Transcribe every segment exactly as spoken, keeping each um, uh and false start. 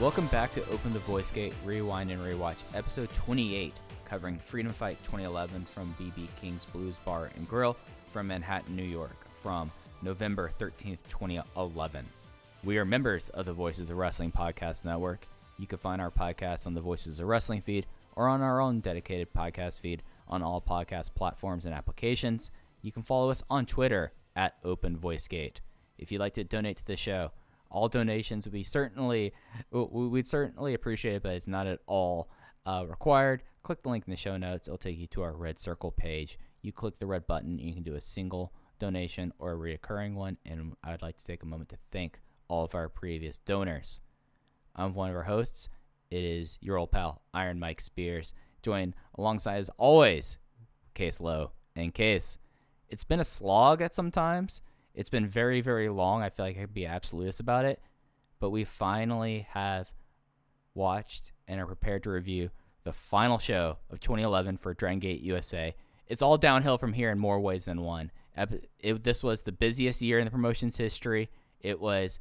welcome back to Open the Voice Gate, Rewind and Rewatch, episode twenty-eight, covering Freedom Fight twenty eleven from B B. King's Blues Bar and Grill from Manhattan, New York, from November thirteenth, twenty eleven. We are members of the Voices of Wrestling Podcast Network. You can find our podcast on the Voices of Wrestling feed or on our own dedicated podcast feed on all podcast platforms and applications. You can follow us on Twitter at Open Voice Gate. If you'd like to donate to the show, all donations would be certainly, we'd certainly appreciate it, but it's not at all uh, required. Click the link in the show notes. It'll take you to our red circle page. You click the red button, and you can do a single donation or a recurring one. And I'd like to take a moment to thank all of our previous donors. I'm one of our hosts. It is your old pal, Iron Mike Spears, joined alongside, as always, Case Low and Case. It's been a slog at some times. It's been very, very long. I feel like I could be absolutist about it. But we finally have watched and are prepared to review the final show of twenty eleven for Dragon Gate U S A. It's all downhill from here in more ways than one. It, this was the busiest year in the promotion's history. It was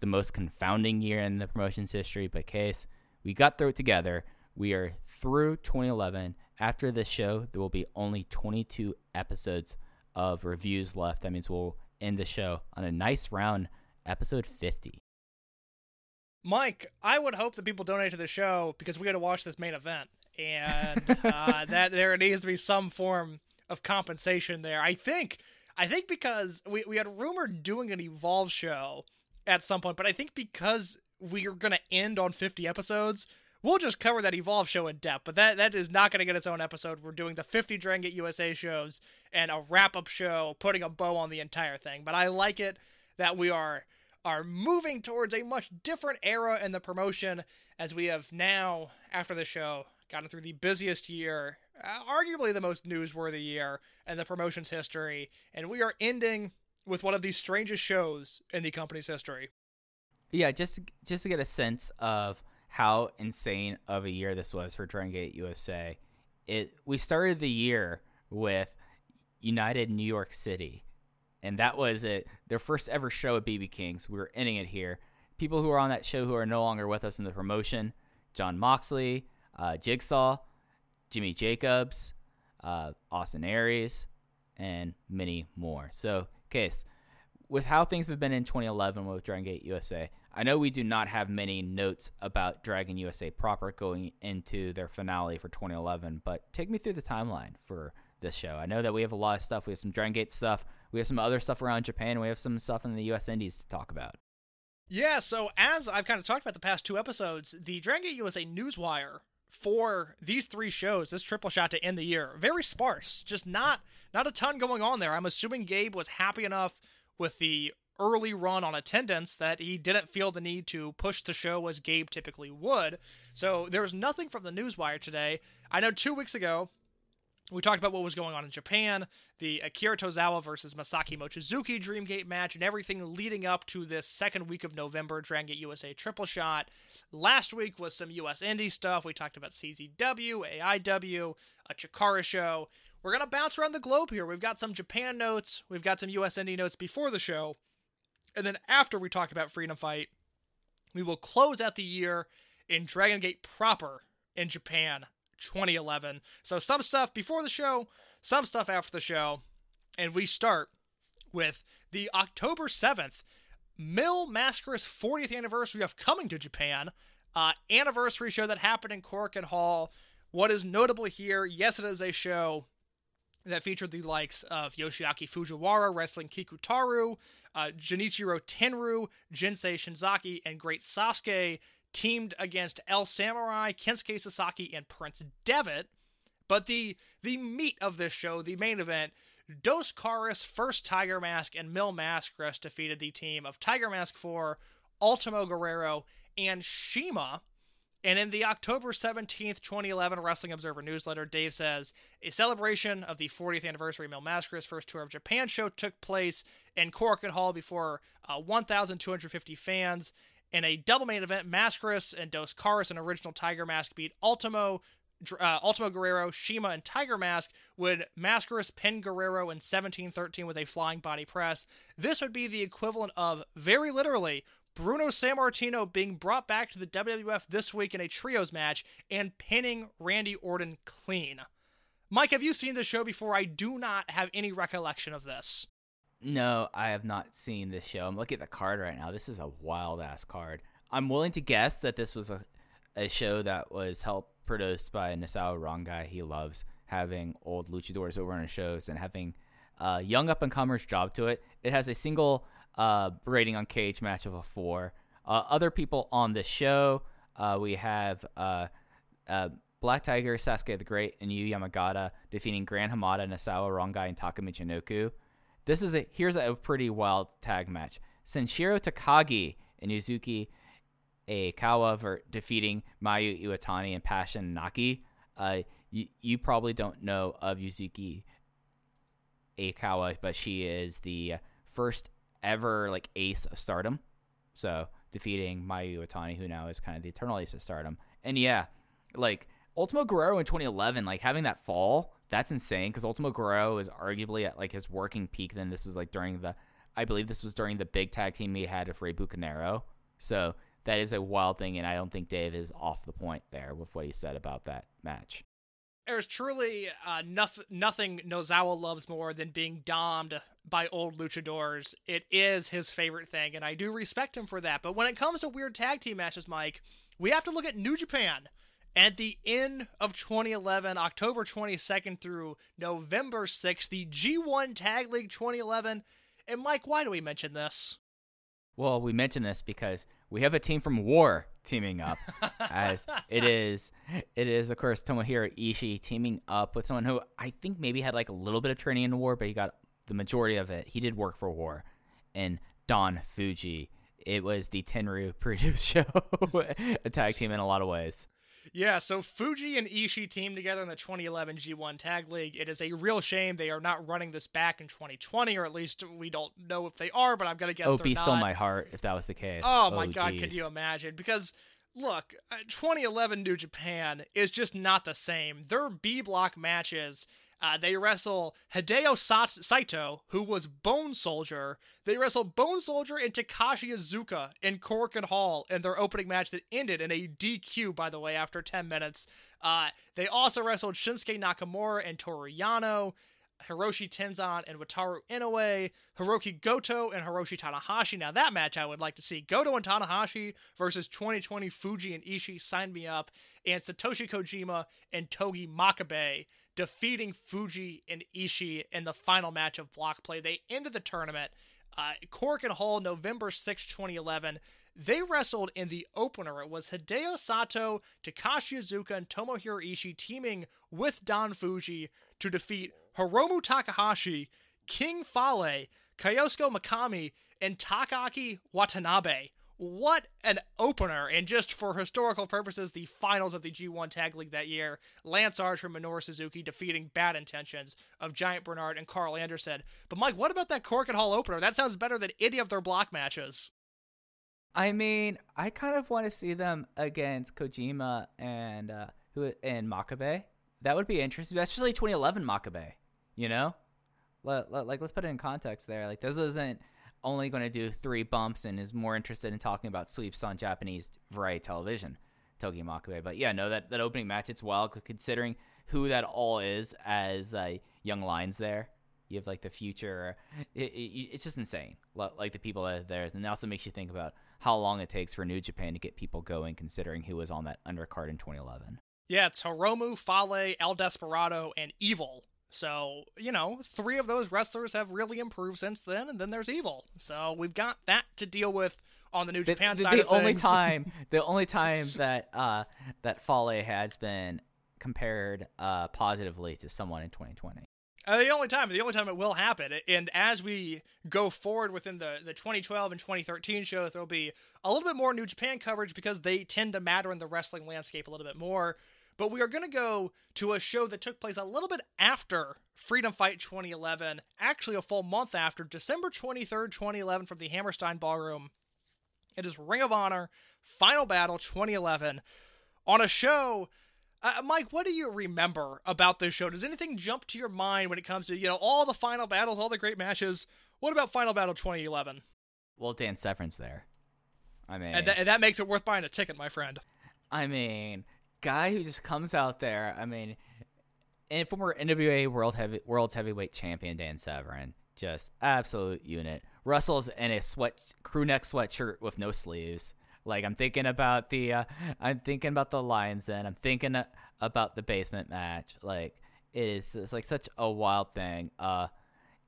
the most confounding year in the promotion's history. But Case, we got through it together. We are through twenty eleven. After this show, there will be only twenty-two episodes of reviews left. That means we'll end the show on a nice round episode fifty. Mike, I would hope that people donate to the show because we got to watch this main event, and uh, that there needs to be some form of compensation there. I think, I think because we we had rumored doing an Evolve show at some point, but I think because we are going to end on fifty episodes, we'll just cover that Evolve show in depth. But that that is not going to get its own episode. We're doing the fifty Dragon Gate U S A shows and a wrap-up show, putting a bow on the entire thing. But I like it that we are are moving towards a much different era in the promotion, as we have now, after the show, gotten through the busiest year, arguably the most newsworthy year in the promotion's history. And we are ending with one of the strangest shows in the company's history. Yeah, just just to get a sense of how insane of a year this was for Dragon Gate U S A. It we started the year with United New York City, and that was it. Their first ever show at B B. King's. We were ending it here. People who are on that show who are no longer with us in the promotion: Jon Moxley, uh, Jigsaw, Jimmy Jacobs, uh, Austin Aries, and many more. So, Case, with how things have been in twenty eleven with Dragon Gate U S A, I know we do not have many notes about Dragon U S A proper going into their finale for twenty eleven, but take me through the timeline for this show. I know that we have a lot of stuff. We have some Dragon Gate stuff. We have some other stuff around Japan. We have some stuff in the U S Indies to talk about. Yeah, so as I've kind of talked about the past two episodes, the Dragon Gate U S A newswire for these three shows, this triple shot to end the year, very sparse. Just not not a ton going on there. I'm assuming Gabe was happy enough with the early run on attendance that he didn't feel the need to push the show as Gabe typically would. So there was nothing from the newswire today. I know two weeks ago, we talked about what was going on in Japan, the Akira Tozawa versus Masaaki Mochizuki Dream Gate match, and everything leading up to this second week of November Dragon Gate U S A triple shot. Last week was some U S indie stuff. We talked about C Z W, A I W, a Chikara show. We're going to bounce around the globe here. We've got some Japan notes. We've got some U S indie notes before the show. And then after we talk about Freedom Fight, we will close out the year in Dragon Gate proper in Japan twenty eleven. So some stuff before the show, some stuff after the show, and we start with the October seventh Mil Mascaras fortieth anniversary of coming to Japan uh, anniversary show that happened in Korakuen Hall. What is notable here, yes, it is a show that featured the likes of Yoshiaki Fujiwara wrestling Kikutaru, uh, Genichiro Tenryu, Jinsei Shinzaki, and Great Sasuke teamed against El Samurai, Kensuke Sasaki, and Prince Devitt. But the the meat of this show, the main event, Dos Caras, First Tiger Mask, and Mil Mascaras defeated the team of Tiger Mask four, Ultimo Guerrero, and CIMA. And in the October seventeenth, twenty eleven Wrestling Observer newsletter, Dave says, a celebration of the fortieth anniversary of Mil Mascaras' first tour of Japan show took place in Korakuen Hall before uh, one thousand two hundred fifty fans. In a double main event, Mascaras and Dos Caras, an original Tiger Mask, beat Ultimo, uh, Ultimo Guerrero, CIMA, and Tiger Mask, when Mascaras pinned Guerrero in seventeen thirteen with a flying body press. This would be the equivalent of, very literally, Bruno Sammartino being brought back to the W W F this week in a trios match and pinning Randy Orton clean. Mike, have you seen this show before? I do not have any recollection of this. No, I have not seen this show. I'm looking at the card right now. This is a wild-ass card. I'm willing to guess that this was a, a show that was helped produced by Nosawa Rongai. He loves having old luchadors over on his shows and having uh, young up-and-comers job to it. It has a single uh, rating on Cage Match of a four. Uh, other people on this show, uh, we have uh, uh, Black Tiger, Sasuke the Great, and Yu Yamagata defeating Grand Hamada, Nosawa Rongai, and Takumi Chinoku. This is a here's a pretty wild tag match. Senshiro Takagi and Yuzuki Aikawa ver- defeating Mayu Iwatani and Passion Naki. Uh, you, you probably don't know of Yuzuki Aikawa, but she is the first ever like ace of Stardom. So defeating Mayu Iwatani, who now is kind of the eternal ace of Stardom. And yeah, like Ultimo Guerrero in twenty eleven, like having that fall. That's insane because Ultimo Guerrero is arguably at like his working peak. Then this was like during the, I believe this was during the big tag team he had with Rey Bucanero. So that is a wild thing, and I don't think Dave is off the point there with what he said about that match. There's truly uh, nothing, nothing Nozawa loves more than being domed by old luchadors. It is his favorite thing, and I do respect him for that. But when it comes to weird tag team matches, Mike, we have to look at New Japan. At the end of twenty eleven, October twenty-second through November sixth, the G one Tag League twenty eleven. And Mike, why do we mention this? Well, we mention this because we have a team from War teaming up. as it is, it is of course Tomohiro Ishii teaming up with someone who I think maybe had like a little bit of training in War, but he got the majority of it. He did work for War, and Don Fuji. It was the Tenryu previous show, a tag team in a lot of ways. Yeah, so Fuji and Ishii teamed together in the twenty eleven G one Tag League. It is a real shame they are not running this back in twenty twenty, or at least we don't know if they are, but I'm going to guess oh, they're be not. Oh, be still my heart if that was the case. Oh, oh my geez. God, could you imagine? Because, look, twenty eleven New Japan is just not the same. Their B-block matches, uh, they wrestle Hideo Saito, who was Bone Soldier. They wrestle Bone Soldier and Takashi Iizuka in Korakuen Hall in their opening match that ended in a D Q, by the way, after ten minutes. Uh, they also wrestled Shinsuke Nakamura and Toru Yano, Hiroshi Tenzan and Wataru Inoue, Hiroki Goto and Hiroshi Tanahashi. Now that match I would like to see. Goto and Tanahashi versus twenty twenty Fuji and Ishii, signed me up. And Satoshi Kojima and Togi Makabe defeating Fuji and Ishii in the final match of block play. They ended the tournament. Uh, Korakuen Hall, November sixth, twenty eleven. They wrestled in the opener. It was Hideo Saito, Takashi Iizuka, and Tomohiro Ishii teaming with Don Fuji to defeat Hiromu Takahashi, King Fale, Kyosuke Mikami, and Takaki Watanabe. What an opener! And just for historical purposes, the finals of the G one Tag League that year, Lance Archer and Minoru Suzuki defeating Bad Intentions of Giant Bernard and Carl Anderson. But Mike, what about that Korakuen Hall opener? That sounds better than any of their block matches. I mean, I kind of want to see them against Kojima and uh, who and Makabe. That would be interesting, especially twenty eleven Makabe. You know, let, let, like let's put it in context there. Like this isn't only going to do three bumps and is more interested in talking about sweeps on Japanese variety television, Togi Makabe. But yeah, no, that, that opening match, it's wild considering who that all is as uh, young lines there. You have, like, the future. It, it, it's just insane, like, the people that are there. And it also makes you think about how long it takes for New Japan to get people going, considering who was on that undercard in twenty eleven. Yeah, it's Hiromu, Fale, El Desperado, and Evil. So, you know, three of those wrestlers have really improved since then, and then there's Evil. So we've got that to deal with on the New the, Japan the, side the of things. Only time, the only time that uh, that Fale has been compared uh, positively to someone in twenty twenty. Uh, the only time, the only time it will happen. And as we go forward within the, the twenty twelve and twenty thirteen shows, there'll be a little bit more New Japan coverage because they tend to matter in the wrestling landscape a little bit more. But we are going to go to a show that took place a little bit after Freedom Fight twenty eleven, actually a full month after, December twenty-third, twenty eleven, from the Hammerstein Ballroom. It is Ring of Honor Final Battle twenty eleven on a show. Uh, Mike, what do you remember about this show? Does anything jump to your mind when it comes to, you know, all the final battles, all the great matches? What about Final Battle twenty eleven? Well, Dan Severn's there. I mean, and, th- and that makes it worth buying a ticket, my friend. I mean, guy who just comes out there. I mean, and former N W A World Heavy World's Heavyweight Champion Dan Severn, just absolute unit. Russell's in a sweat crew neck sweatshirt with no sleeves. Like, I'm thinking about the, uh, I'm thinking about the Lions. Then I'm thinking about the basement match. Like, it is it's like such a wild thing. Uh,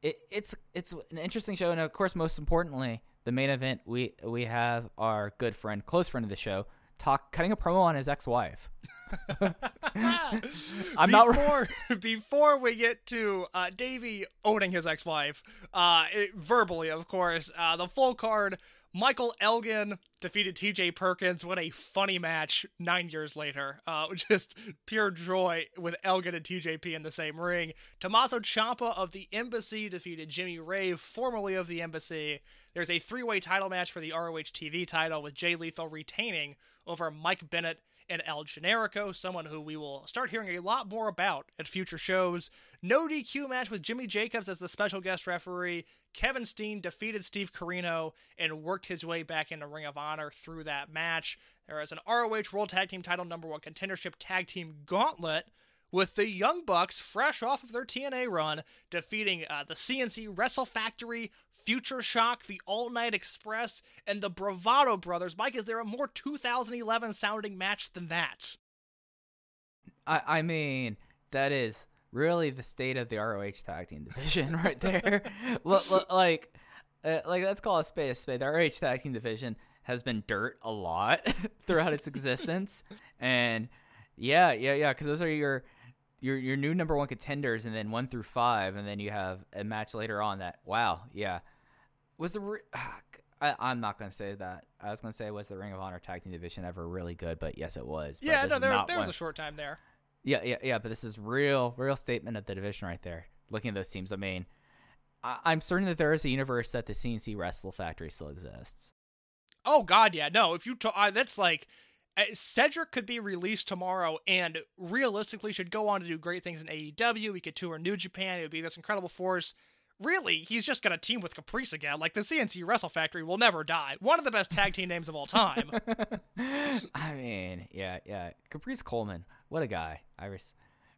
it it's it's an interesting show, and of course, most importantly, the main event. We we have our good friend, close friend of the show, Talk cutting a promo on his ex-wife. I'm before, not before we get to uh, Davey owning his ex-wife, uh, it, verbally, of course. Uh, the full card: Michael Elgin defeated T J Perkins. What a funny match! Nine years later, uh, just pure joy with Elgin and T J P in the same ring. Tommaso Ciampa of the Embassy defeated Jimmy Rave, formerly of the Embassy. There's a three-way title match for the R O H T V title, with Jay Lethal retaining over Mike Bennett and El Generico, someone who we will start hearing a lot more about at future shows. No D Q match with Jimmy Jacobs as the special guest referee. Kevin Steen defeated Steve Corino and worked his way back into Ring of Honor through that match. There is an R O H World Tag Team Title Number One Contendership Tag Team Gauntlet, with the Young Bucks, fresh off of their T N A run, defeating uh, the C N C, Wrestle Factory, Future Shock, the All Night Express, and the Bravado Brothers. Mike, is there a more two thousand eleven-sounding match than that? I, I mean, that is really the state of the R O H Tag Team Division right there. look, look, like, uh, like, let's call a spade a spade. The R O H Tag Team Division has been dirt a lot throughout its existence. And, yeah, yeah, yeah, because those are your... Your your new number one contenders, and then one through five, and then you have a match later on that, wow, yeah. Was the re- I, I'm not going to say that. I was going to say, was the Ring of Honor Tag Team Division ever really good? But yes, it was. But yeah, no, there, there was one. A short time there. Yeah, yeah, yeah, but this is real, real statement of the division right there, looking at those teams. I mean, I, I'm certain that there is a universe that the C N C Wrestle Factory still exists. Oh, God, yeah. No, if you t- uh, that's like... Cedric could be released tomorrow and realistically should go on to do great things in A E W. He could tour New Japan. It would be this incredible force. Really, he's just going to team with Caprice again. Like, the C N C Wrestle Factory will never die. One of the best tag team names of all time. I mean, yeah, yeah. Caprice Coleman, what a guy. I res-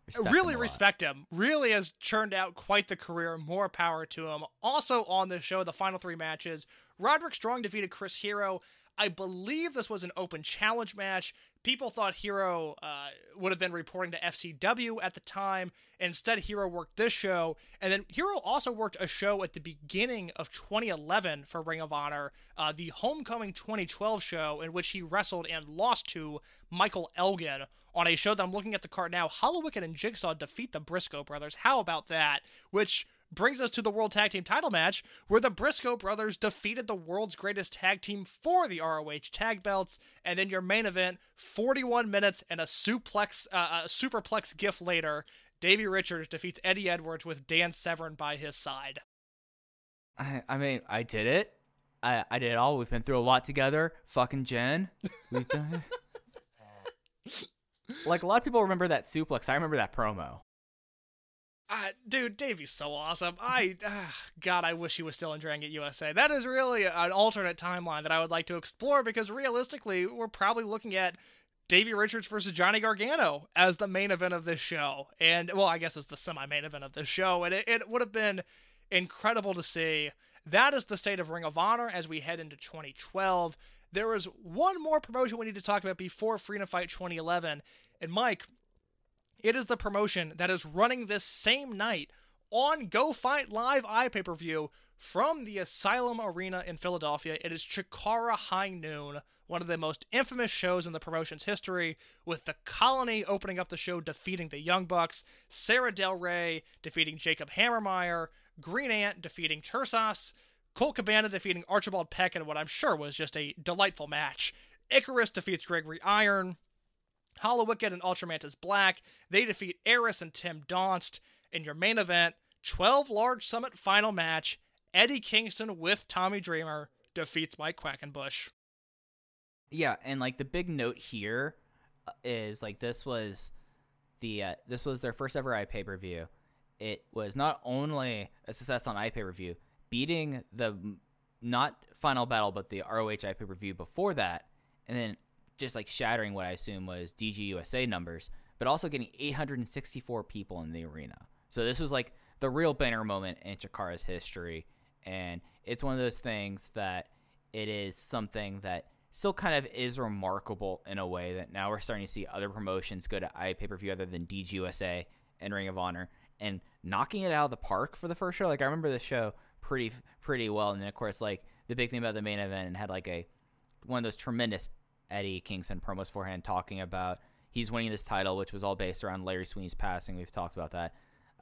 respect really him respect lot. him. Really has churned out quite the career. More power to him. Also on this show, the final three matches, Roderick Strong defeated Chris Hero. I believe this was an open challenge match. People thought Hero uh, would have been reporting to F C W at the time. Instead, Hero worked this show. And then Hero also worked a show at the beginning of twenty eleven for Ring of Honor, uh, the Homecoming twenty twelve show, in which he wrestled and lost to Michael Elgin on a show that I'm looking at the card now. Hollow Wicked and Jigsaw defeat the Briscoe Brothers. How about that? Which... brings us to the World Tag Team Title match, where the Briscoe Brothers defeated the world's greatest tag team for the R O H tag belts. And then your main event, forty-one minutes and a suplex, uh, a superplex gif later, Davey Richards defeats Eddie Edwards with Dan Severn by his side. I, I mean, I did it. I, I did it all. We've been through a lot together. Fucking Jen. We've done it. Like, a lot of people remember that suplex. I remember that promo. Uh, dude, Davey's so awesome. I, uh, God, I wish he was still in Dragon Gate U S A. That is really an alternate timeline that I would like to explore, because realistically, we're probably looking at Davey Richards versus Johnny Gargano as the main event of this show. And, well, I guess it's the semi-main event of this show. And it, it would have been incredible to see. That is the state of Ring of Honor as we head into twenty twelve. There is one more promotion we need to talk about before Freedom Fight twenty eleven. And, Mike, it is the promotion that is running this same night on Go Fight Live iPay-per-view from the Asylum Arena in Philadelphia. It is Chikara High Noon, one of the most infamous shows in the promotion's history, with The Colony opening up the show, defeating the Young Bucks, Sarah Del Rey defeating Jacob Hammermeyer, Green Ant defeating Tersas, Colt Cabana defeating Archibald Peck in what I'm sure was just a delightful match. Icarus defeats Gregory Iron, Hollow Wicked and Ultramantis Black. They defeat Eris and Tim Donst. In your main event, twelve Large Summit final match, Eddie Kingston with Tommy Dreamer defeats Mike Quackenbush. Yeah, and like the big note here is like this was the uh, this was their first ever iPay-per-view. It was not only a success on iPay-per-view, beating the not Final Battle but the R O H iPay-per-view before that, and then just like shattering what I assume was D G U S A numbers, but also getting eight hundred sixty-four people in the arena. So this was like the real banner moment in Chikara's history. And it's one of those things that it is something that still kind of is remarkable in a way that now we're starting to see other promotions go to iPay-per-view other than D G U S A and Ring of Honor and knocking it out of the park for the first show. Like I remember the show pretty, pretty well. And then of course, like the big thing about the main event and had like a, one of those tremendous Eddie Kingston promos beforehand talking about he's winning this title, which was all based around Larry Sweeney's passing. We've talked about that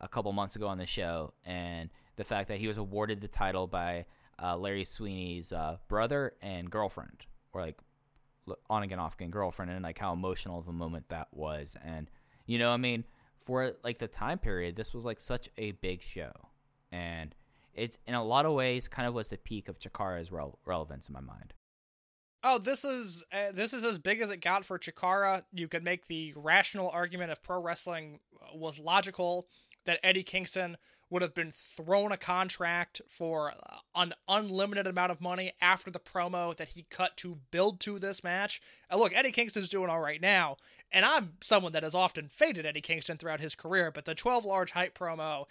a couple months ago on the show, and the fact that he was awarded the title by uh, Larry Sweeney's uh, brother and girlfriend, or like on again, off again girlfriend, and like how emotional of a moment that was. And you know, I mean, for like the time period, this was like such a big show, and it's in a lot of ways kind of was the peak of Chikara's rel- relevance in my mind. Oh, this is uh, this is as big as it got for Chikara. You could make the rational argument if pro wrestling was logical that Eddie Kingston would have been thrown a contract for an unlimited amount of money after the promo that he cut to build to this match. And look, Eddie Kingston's doing all right now, and I'm someone that has often faded Eddie Kingston throughout his career, but the twelve large hype promo,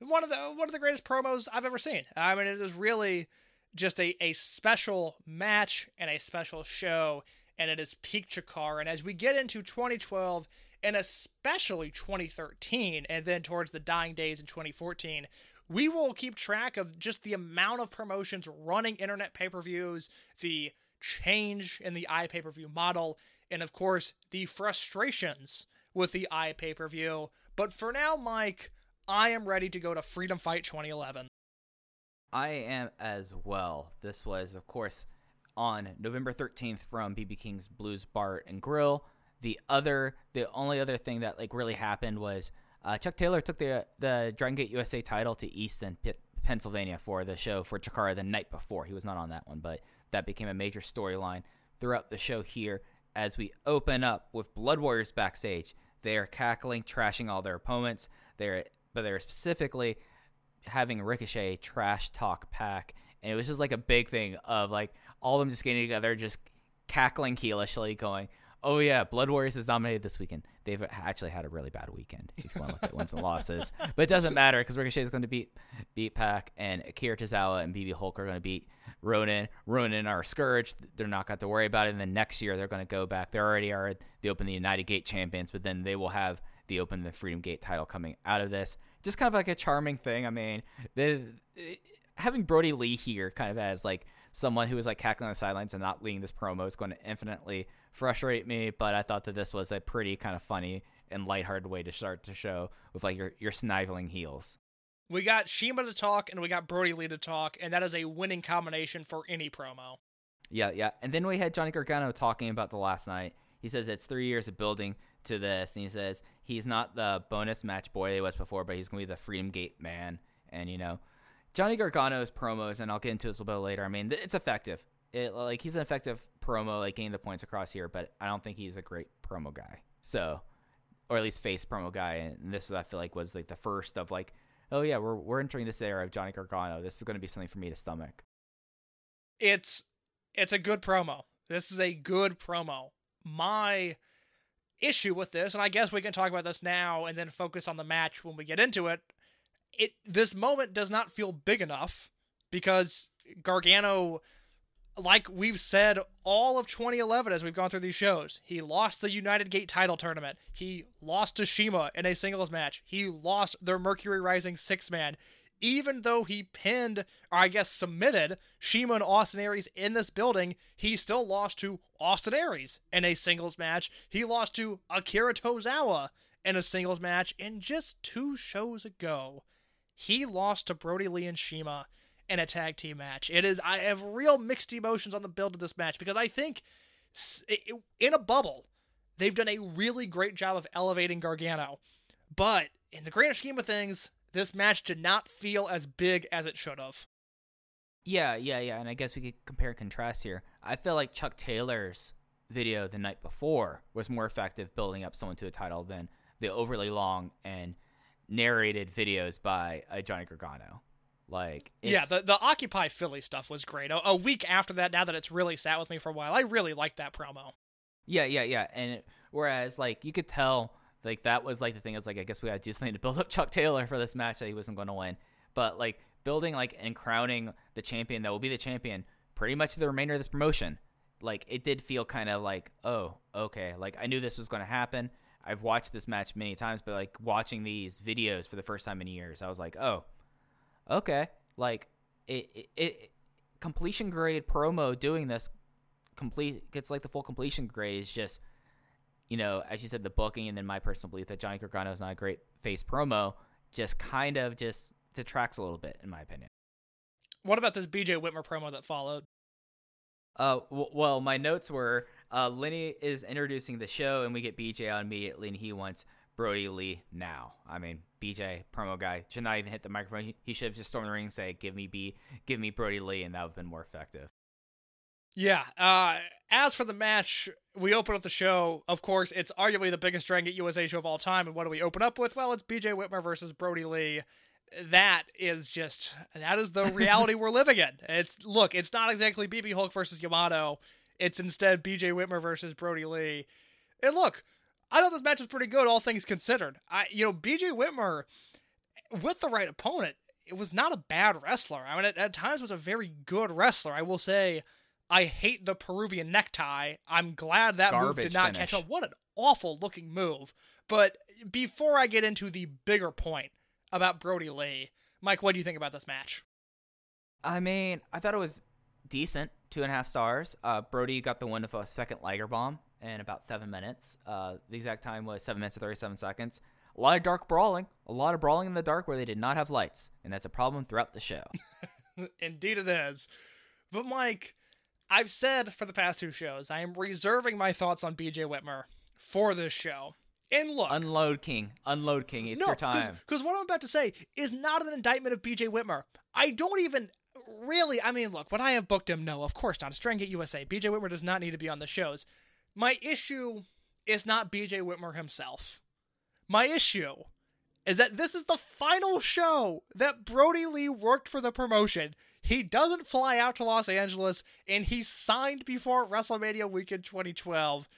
one of the one of the greatest promos I've ever seen. I mean, it is really just a, a special match and a special show, and it is peak Chikara. And as we get into twenty twelve, and especially twenty thirteen, and then towards the dying days in twenty fourteen, we will keep track of just the amount of promotions running internet pay-per-views, the change in the iPay-per-view model, and of course, the frustrations with the iPay-per-view. But for now, Mike, I am ready to go to Freedom Fight twenty eleven. I am as well. This was, of course, on November thirteenth from B B. King's Blues Bar and Grill. The other, the only other thing that like really happened was uh, Chuck Taylor took the the Dragon Gate U S A title to Easton, P- Pennsylvania for the show for Chikara the night before. He was not on that one, but that became a major storyline throughout the show here as we open up with Blood Warriors backstage. They are cackling, trashing all their opponents. They're but they're specifically having Ricochet trash talk Pac, and it was just like a big thing of like all of them just getting together, just cackling heelishly, going, "Oh yeah, Blood Warriors is nominated this weekend." They've actually had a really bad weekend. Each one looked at wins and losses, but it doesn't matter because Ricochet is going to beat beat Pac, and Akira Tozawa and B B. Hulk are going to beat Ronin. Ronin are Scourge. They're not got to worry about it. And then next year they're going to go back. They already are the Open the United Gate champions, but then they will have the Open the Freedom Gate title coming out of this. Just kind of like a charming thing. I mean, the, having Brody Lee here kind of as like someone who was like cackling on the sidelines and not leading this promo is going to infinitely frustrate me. But I thought that this was a pretty kind of funny and lighthearted way to start the show with like your, your sniveling heels. We got CIMA to talk and we got Brody Lee to talk, and that is a winning combination for any promo. Yeah, yeah. And then we had Johnny Gargano talking about the last night. He says it's three years of building to this, and he says he's not the bonus match boy he was before, but he's going to be the Freedom Gate man. And, you know, Johnny Gargano's promos, and I'll get into this a little bit later, I mean, it's effective. It, like, he's an effective promo, like, getting the points across here, but I don't think he's a great promo guy. So, or at least face promo guy, and this, I feel like, was, like, the first of, like, oh, yeah, we're we're entering this era of Johnny Gargano. This is going to be something for me to stomach. It's It's a good promo. This is a good promo. My issue with this, and I guess we can talk about this now and then focus on the match when we get into it. It this moment does not feel big enough because Gargano, like we've said all of twenty eleven as we've gone through these shows, he lost the United Gate title tournament. He lost to CIMA in a singles match. He lost their Mercury Rising six-man. Even though he pinned, or I guess submitted, CIMA and Austin Aries in this building, he still lost to Austin Aries in a singles match. He lost to Akira Tozawa in a singles match. And just two shows ago, he lost to Brody Lee and CIMA in a tag team match. It is, I have real mixed emotions on the build of this match, because I think, in a bubble, they've done a really great job of elevating Gargano. But, in the grander scheme of things, this match did not feel as big as it should have. Yeah, yeah, yeah, and I guess we could compare and contrast here. I feel like Chuck Taylor's video the night before was more effective building up someone to a title than the overly long and narrated videos by uh, Johnny Gargano. Like, it's... Yeah, the, the Occupy Philly stuff was great. A, a week after that, now that it's really sat with me for a while, I really liked that promo. Yeah, yeah, yeah, and it, whereas, like, you could tell... Like, that was, like, the thing is, like, I guess we got to do something to build up Chuck Taylor for this match that he wasn't going to win. But, like, building, like, and crowning the champion that will be the champion pretty much the remainder of this promotion, like, it did feel kind of like, oh, okay. Like, I knew this was going to happen. I've watched this match many times, but, like, watching these videos for the first time in years, I was like, oh, okay. Like, it, it, it completion grade promo doing this complete gets, like, the full completion grade is just... You know, as you said, the booking and then my personal belief that Johnny Gargano is not a great face promo just kind of just detracts a little bit, in my opinion. What about this B J Whitmer promo that followed? Uh, w- Well, my notes were uh, Lenny is introducing the show and we get B J on immediately and he wants Brody Lee now. I mean, B J, promo guy, should not even hit the microphone. He, he should have just stormed the ring and say, give me B, give me Brody Lee, and that would have been more effective. Yeah, uh, as for the match, we open up the show. Of course, it's arguably the biggest Dragon Gate U S A show of all time, and what do we open up with? Well, it's B J Whitmer versus Brody Lee. That is just, that is the reality we're living in. It's Look, it's not exactly B B Hulk versus Yamato. It's instead B J Whitmer versus Brody Lee. And look, I thought this match was pretty good, all things considered. I, you know, B J Whitmer, with the right opponent, it was not a bad wrestler. I mean, it, at times was a very good wrestler, I will say. I hate the Peruvian necktie. I'm glad that Garbage move did not finish. catch on. What an awful looking move. But before I get into the bigger point about Brody Lee, Mike, what do you think about this match? I mean, I thought it was decent. Two and a half stars. Uh, Brody got the win of a second Liger Bomb in about seven minutes. Uh, the exact time was seven minutes and thirty-seven seconds. A lot of dark brawling. A lot of brawling in the dark where they did not have lights. And that's a problem throughout the show. Indeed it is. But Mike... I've said for the past two shows, I am reserving my thoughts on B J Whitmer for this show. And look... Unload, King. Unload, King. It's no, your time. Because what I'm about to say is not an indictment of B J Whitmer. I don't even... Really, I mean, look, would I have booked him? No, of course not. It's Dragon Gate U S A. B J Whitmer does not need to be on the shows. My issue is not B J Whitmer himself. My issue is that this is the final show that Brody Lee worked for the promotion. He doesn't fly out to Los Angeles, and he signed before WrestleMania weekend twenty twelve.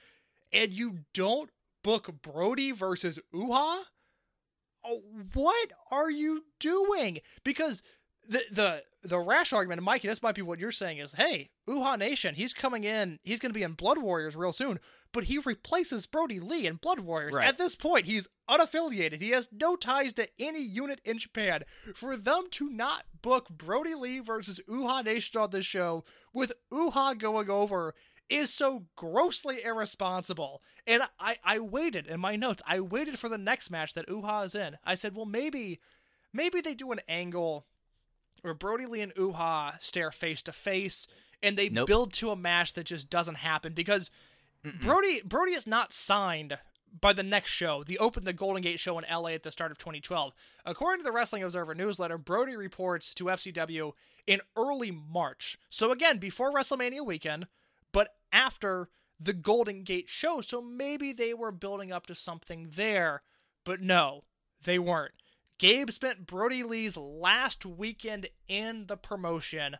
And you don't book Brody versus U H A? What are you doing? Because the the the rash argument, and Mikey, this might be what you're saying, is, hey, U H A Nation, he's coming in, he's going to be in Blood Warriors real soon, but he replaces Brody Lee in Blood Warriors. Right. At this point, he's unaffiliated. He has no ties to any unit in Japan. For them to not book Brody Lee versus U H A Nation on this show with U H A going over is so grossly irresponsible. And I, I waited in my notes. I waited for the next match that U H A is in. I said, well, maybe, maybe they do an angle where Brody Lee and U H A stare face to face and they nope. build to a match that just doesn't happen because Mm-mm. Brody Brody is not signed by the next show, the Open the Golden Gate show in L A at the start of twenty twelve. According to the Wrestling Observer newsletter, Brody reports to F C W in early March. So again, before WrestleMania weekend, but after the Golden Gate show. So maybe they were building up to something there, but no, they weren't. Gabe spent Brody Lee's last weekend in the promotion,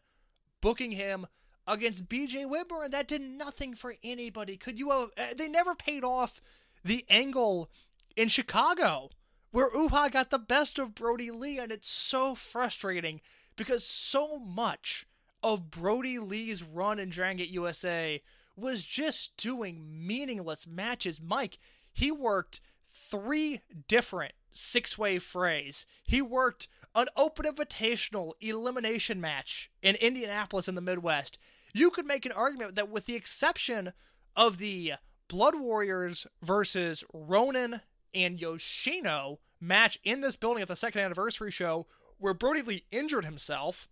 booking him against B J Whitmer, and that did nothing for anybody. Could you have... They never paid off the angle in Chicago where Uha got the best of Brody Lee, and it's so frustrating because so much of Brody Lee's run in Dragon Gate U S A was just doing meaningless matches. Mike, he worked three different six-way frays. He worked an open invitational elimination match in Indianapolis in the Midwest. You could make an argument that with the exception of the Blood Warriors versus Ronin and Yoshino match in this building at the second anniversary show where Brody Lee injured himself,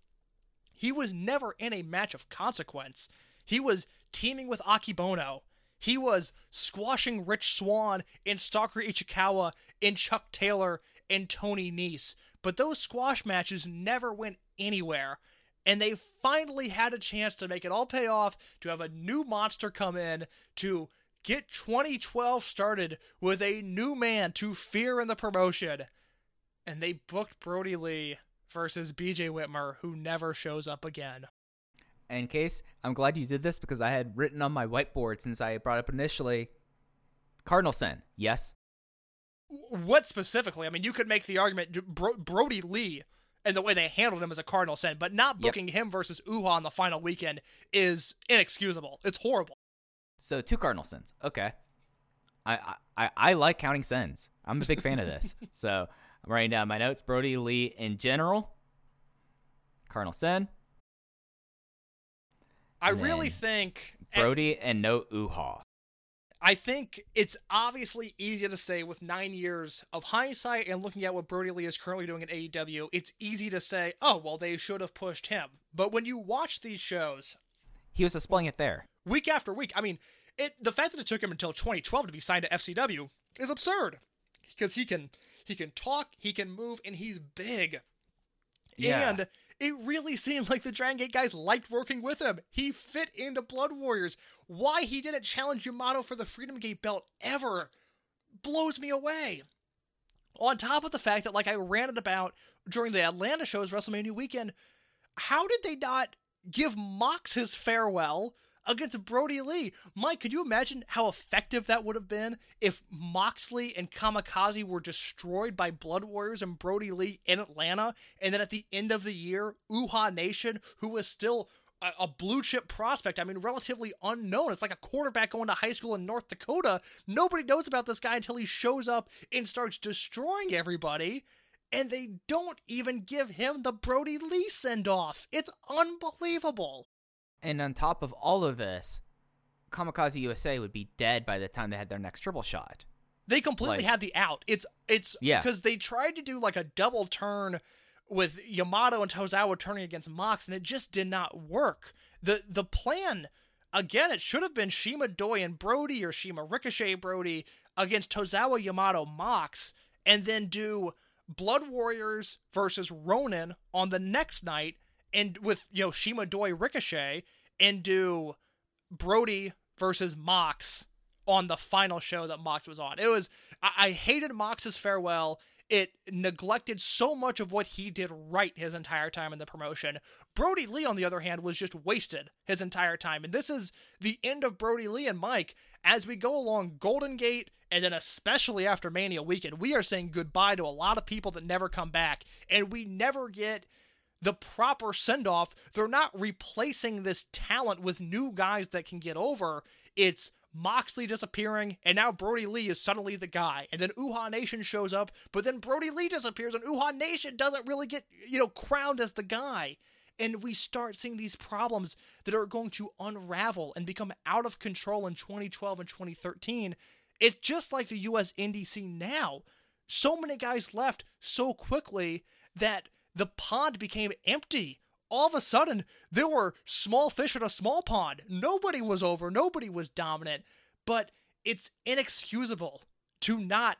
he was never in a match of consequence. He was teaming with Akibono. He was squashing Rich Swann and Stalker Ichikawa and Chuck Taylor and Tony Nese. But those squash matches never went anywhere. And they finally had a chance to make it all pay off, to have a new monster come in, to get twenty twelve started with a new man to fear in the promotion. And they booked Brody Lee versus B J Whitmer, who never shows up again. And Case, I'm glad you did this because I had written on my whiteboard since I brought up initially, Cardinal Sin, yes? What specifically? I mean, you could make the argument Bro- Brody Lee and the way they handled him as a Cardinal Sin, but not booking yep. him versus Uha on the final weekend is inexcusable. It's horrible. So two Cardinal Sins. Okay. I, I, I like counting sins. I'm a big fan of this. So I'm writing down my notes. Brody Lee in general, Cardinal Sin. I and really think Brody and, and no Uha. I think it's obviously easy to say with nine years of hindsight and looking at what Brody Lee is currently doing at A E W, it's easy to say, oh, well, they should have pushed him. But when you watch these shows, he was displaying it there week after week. I mean, it, the fact that it took him until twenty twelve to be signed to F C W is absurd because he can he can talk, he can move, and he's big. Yeah. And it really seemed like the Dragon Gate guys liked working with him. He fit into Blood Warriors. Why he didn't challenge Yamato for the Freedom Gate belt ever blows me away. On top of the fact that, like I ranted about during the Atlanta shows WrestleMania weekend, how did they not give Mox his farewell against Brody Lee? Mike, could you imagine how effective that would have been if Moxley and Kamikaze were destroyed by Blood Warriors and Brody Lee in Atlanta, and then at the end of the year, Uha Nation, who was still a, a blue-chip prospect, I mean, relatively unknown. It's like a quarterback going to high school in North Dakota. Nobody knows about this guy until he shows up and starts destroying everybody, and they don't even give him the Brody Lee send-off. It's unbelievable. And on top of all of this, Kamikaze U S A would be dead by the time they had their next triple shot. They completely like, had the out. It's it's yeah. Because they tried to do like a double turn with Yamato and Tozawa turning against Mox, and it just did not work. The the plan, again, it should have been Shima Doi and Brody or Shima Ricochet Brody against Tozawa, Yamato, Mox, and then do Blood Warriors versus Ronin on the next night, and with, you know, Shima Doi Ricochet, and do Brody versus Mox on the final show that Mox was on. It was, I, I hated Mox's farewell. It neglected so much of what he did right his entire time in the promotion. Brody Lee, on the other hand, was just wasted his entire time. And this is the end of Brody Lee and Mike. As we go along Golden Gate, and then especially after Mania Weekend, we are saying goodbye to a lot of people that never come back. And we never get the proper send-off. They're not replacing this talent with new guys that can get over. It's Moxley disappearing, and now Brody Lee is suddenly the guy. And then Uha Nation shows up, but then Brody Lee disappears, and Uha Nation doesn't really get, you know, crowned as the guy. And we start seeing these problems that are going to unravel and become out of control in twenty twelve and twenty thirteen. It's just like the U S indie scene now. So many guys left so quickly that the pond became empty. All of a sudden, there were small fish in a small pond. Nobody was over. Nobody was dominant. But it's inexcusable to not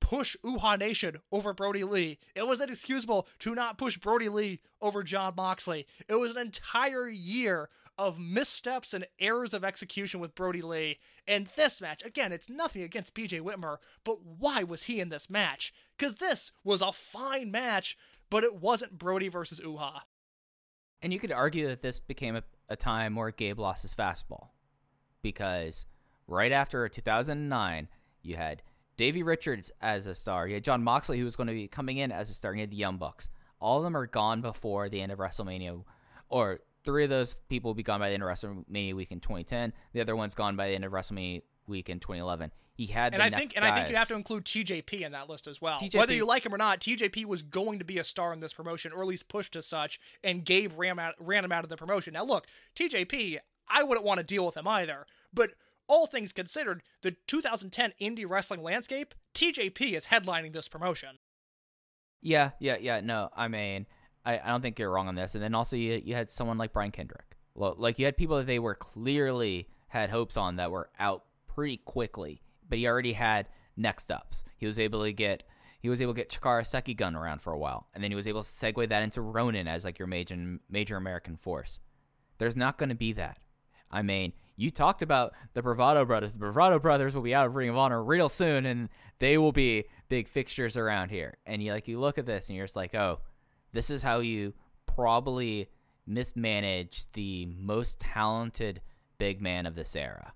push Uha Nation over Brody Lee. It was inexcusable to not push Brody Lee over Jon Moxley. It was an entire year of missteps and errors of execution with Brody Lee. And this match, again, it's nothing against B J Whitmer, but why was he in this match? Because this was a fine match, but it wasn't Brody versus Uha. And you could argue that this became a, a time where Gabe lost his fastball, because right after two thousand nine, You had Davey Richards as a star. You had Jon Moxley, who was going to be coming in as a star. You had the Young Bucks. All of them are gone before the end of WrestleMania, or three of those people will be gone by the end of WrestleMania week in twenty ten. The other one's gone by the end of WrestleMania week in twenty eleven. He had, and the I think, and guys. I think you have to include T J P in that list as well. T J P, whether you like him or not, T J P was going to be a star in this promotion, or at least pushed as such. And Gabe ran out, ran him out of the promotion. Now look, T J P, I wouldn't want to deal with him either. But all things considered, the two thousand ten indie wrestling landscape, T J P is headlining this promotion. Yeah, yeah, yeah. No, I mean, I, I don't think you're wrong on this. And then also you you had someone like Brian Kendrick. Like, you had people that they were clearly had hopes on that were out pretty quickly, but he already had next ups. He was able to get he was able to get Chikara Sekigun around for a while, and then he was able to segue that into Ronin as like your major major American force. There's not going to be that. I mean, you talked about the Bravado Brothers. The Bravado Brothers will be out of Ring of Honor real soon, and they will be big fixtures around here. And you like you look at this, and you're just like, oh, this is how you probably mismanage the most talented big man of this era.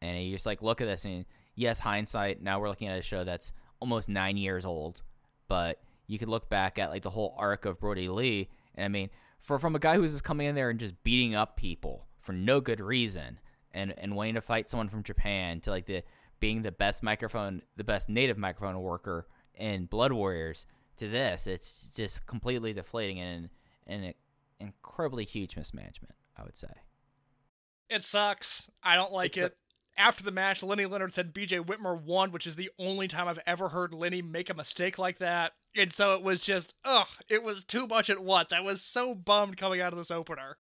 And you just like look at this, and yes, hindsight. Now we're looking at a show that's almost nine years old, but you could look back at like the whole arc of Brody Lee, and I mean, for from a guy who's just coming in there and just beating up people for no good reason, and and wanting to fight someone from Japan, to like the being the best microphone, the best native microphone worker in Blood Warriors, to this, it's just completely deflating and an incredibly huge mismanagement. I would say it sucks. I don't like it's it. A- After the match, Lenny Leonard said B J Whitmer won, which is the only time I've ever heard Lenny make a mistake like that. And so it was just, ugh, it was too much at once. I was so bummed coming out of this opener.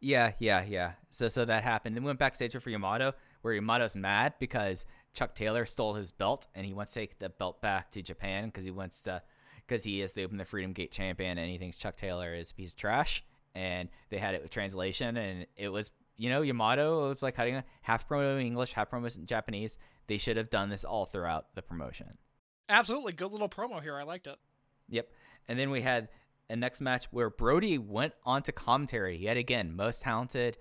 Yeah, yeah, yeah. So so that happened. Then we went backstage for Yamato, where Yamato's mad because Chuck Taylor stole his belt, and he wants to take the belt back to Japan because he wants to, because he is the Open the Freedom Gate champion, and he thinks Chuck Taylor is a piece of trash. And they had it with translation, and it was, you know, Yamato was like cutting half promo in English, half promo in Japanese. They should have done this all throughout the promotion. Absolutely. Good little promo here. I liked it. Yep. And then we had a next match where Brody went on to commentary yet again. Most talented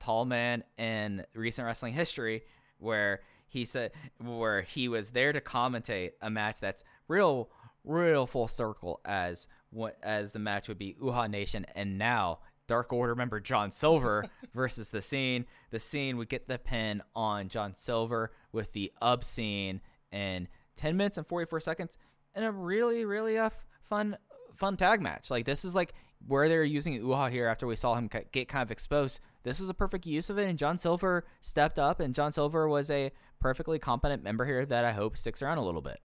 tall man in recent wrestling history, where he said, where he was there to commentate a match that's real, real full circle as what as the match would be Uha Nation. And now Dark Order member John Silver versus the Scene. The Scene would get the pin on John Silver with the obscene in ten minutes and forty-four seconds, and a really, really uh, fun fun tag match. Like, this is like where they're using U H A here after we saw him get kind of exposed. This was a perfect use of it, and John Silver stepped up, and John Silver was a perfectly competent member here that I hope sticks around a little bit.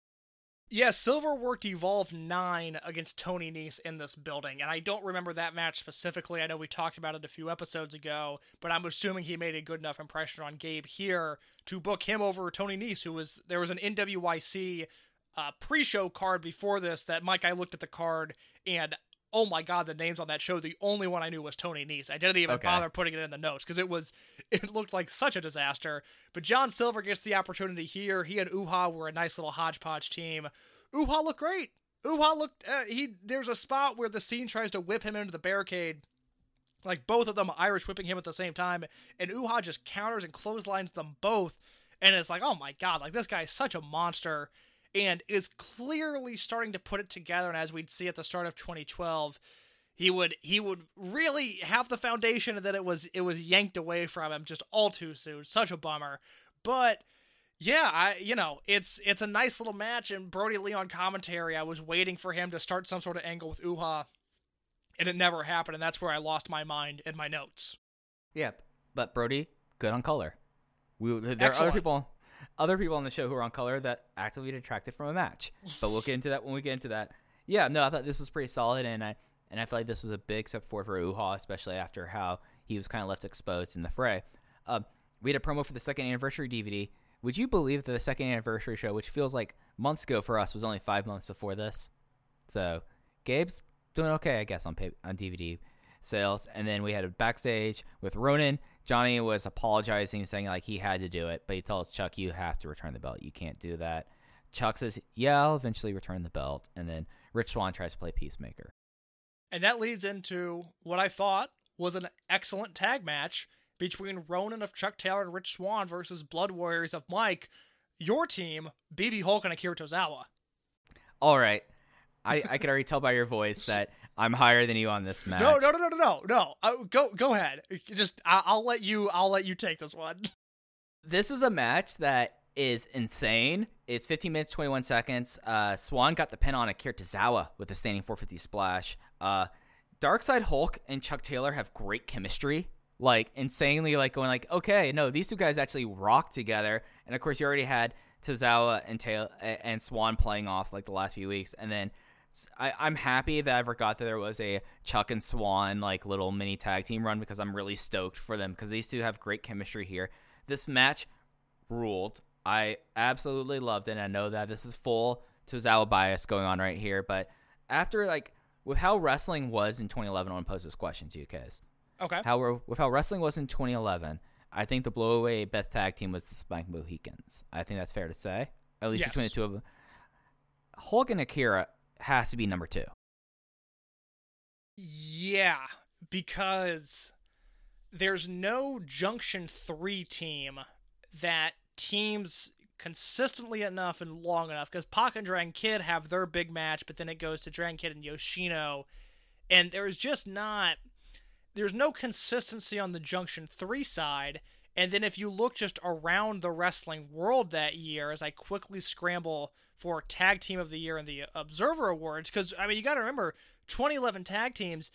Yeah, Silver worked Evolve nine against Tony Nese in this building, and I don't remember that match specifically. I know we talked about it a few episodes ago, but I'm assuming he made a good enough impression on Gabe here to book him over Tony Nese, who was, there was an N W Y C uh, pre-show card before this that, Mike, I looked at the card, and oh my god, the names on that show, the only one I knew was Tony Nese. I didn't even okay. bother putting it in the notes, because it was, it looked like such a disaster. But John Silver gets the opportunity here. He and U H A were a nice little hodgepodge team. U H A looked great. U H A looked, uh, he, there's a spot where the Scene tries to whip him into the barricade, like both of them Irish whipping him at the same time, and U H A just counters and clotheslines them both, and it's like, oh my god, like, this guy is such a monster, and is clearly starting to put it together. And as we'd see at the start of twenty twelve, he would he would really have the foundation, and then it was it was yanked away from him just all too soon. Such a bummer. But yeah, I you know, it's it's a nice little match, and Brody Lee on commentary. I was waiting for him to start some sort of angle with U H A, and it never happened, and that's where I lost my mind in my notes. Yeah, but Brody, good on color. We there Excellent. are other people Other people on the show who are on color that actively detracted from a match, but we'll get into that when we get into that. Yeah, no, I thought this was pretty solid, and I and I feel like this was a big step forward for U H A, especially after how he was kind of left exposed in the fray. Um, we had a promo for the second anniversary D V D. Would you believe that the second anniversary show, which feels like months ago for us, was only five months before this? So Gabe's doing okay, I guess, on pay- on D V D sales. And then we had a backstage with Ronin. Johnny was apologizing, saying like he had to do it, but he tells Chuck, you have to return the belt, you can't do that. Chuck says, yeah, I'll eventually return the belt, and then Rich Swann tries to play peacemaker, and that leads into what I thought was an excellent tag match between Ronin of Chuck Taylor and Rich Swann versus Blood Warriors of Mike your team, B B. Hulk and Akira Tozawa. All right. I, I can already tell by your voice that I'm higher than you on this match. No, no, no, no, no, no. no. Uh, go, go ahead. Just I, I'll let you. I'll let you take this one. This is a match that is insane. It's fifteen minutes, twenty-one seconds. Uh, Swan got the pin on Akira Tozawa with a standing four fifty splash. Uh, Darkside Hulk and Chuck Taylor have great chemistry. Like, insanely, like, going like, okay, no, these two guys actually rock together. And, of course, you already had Tozawa and Taylor, and Swan playing off, like, the last few weeks. And then I, I'm happy that I forgot that there was a Chuck and Swan, like, little mini tag team run, because I'm really stoked for them, because these two have great chemistry here. This match ruled. I absolutely loved it, and I know that this is full Tozawa bias going on right here. But after, like, with how wrestling was in twenty eleven, I want to pose this question to you guys. Okay. How with how wrestling was in twenty eleven, I think the blowaway best tag team was the Spank Mohicans. I think that's fair to say. At least yes. Between the two of them, Hulk and Akira has to be number two. Yeah, because there's no Junction Three team that teams consistently enough and long enough. Because Pac and Dragon Kid have their big match, but then it goes to Dragon Kid and Yoshino, and there's just not. There's no consistency on the Junction three side, and then if you look just around the wrestling world that year, as I quickly scramble for Tag Team of the Year and the Observer Awards, because, I mean, you got to remember, twenty eleven tag teams,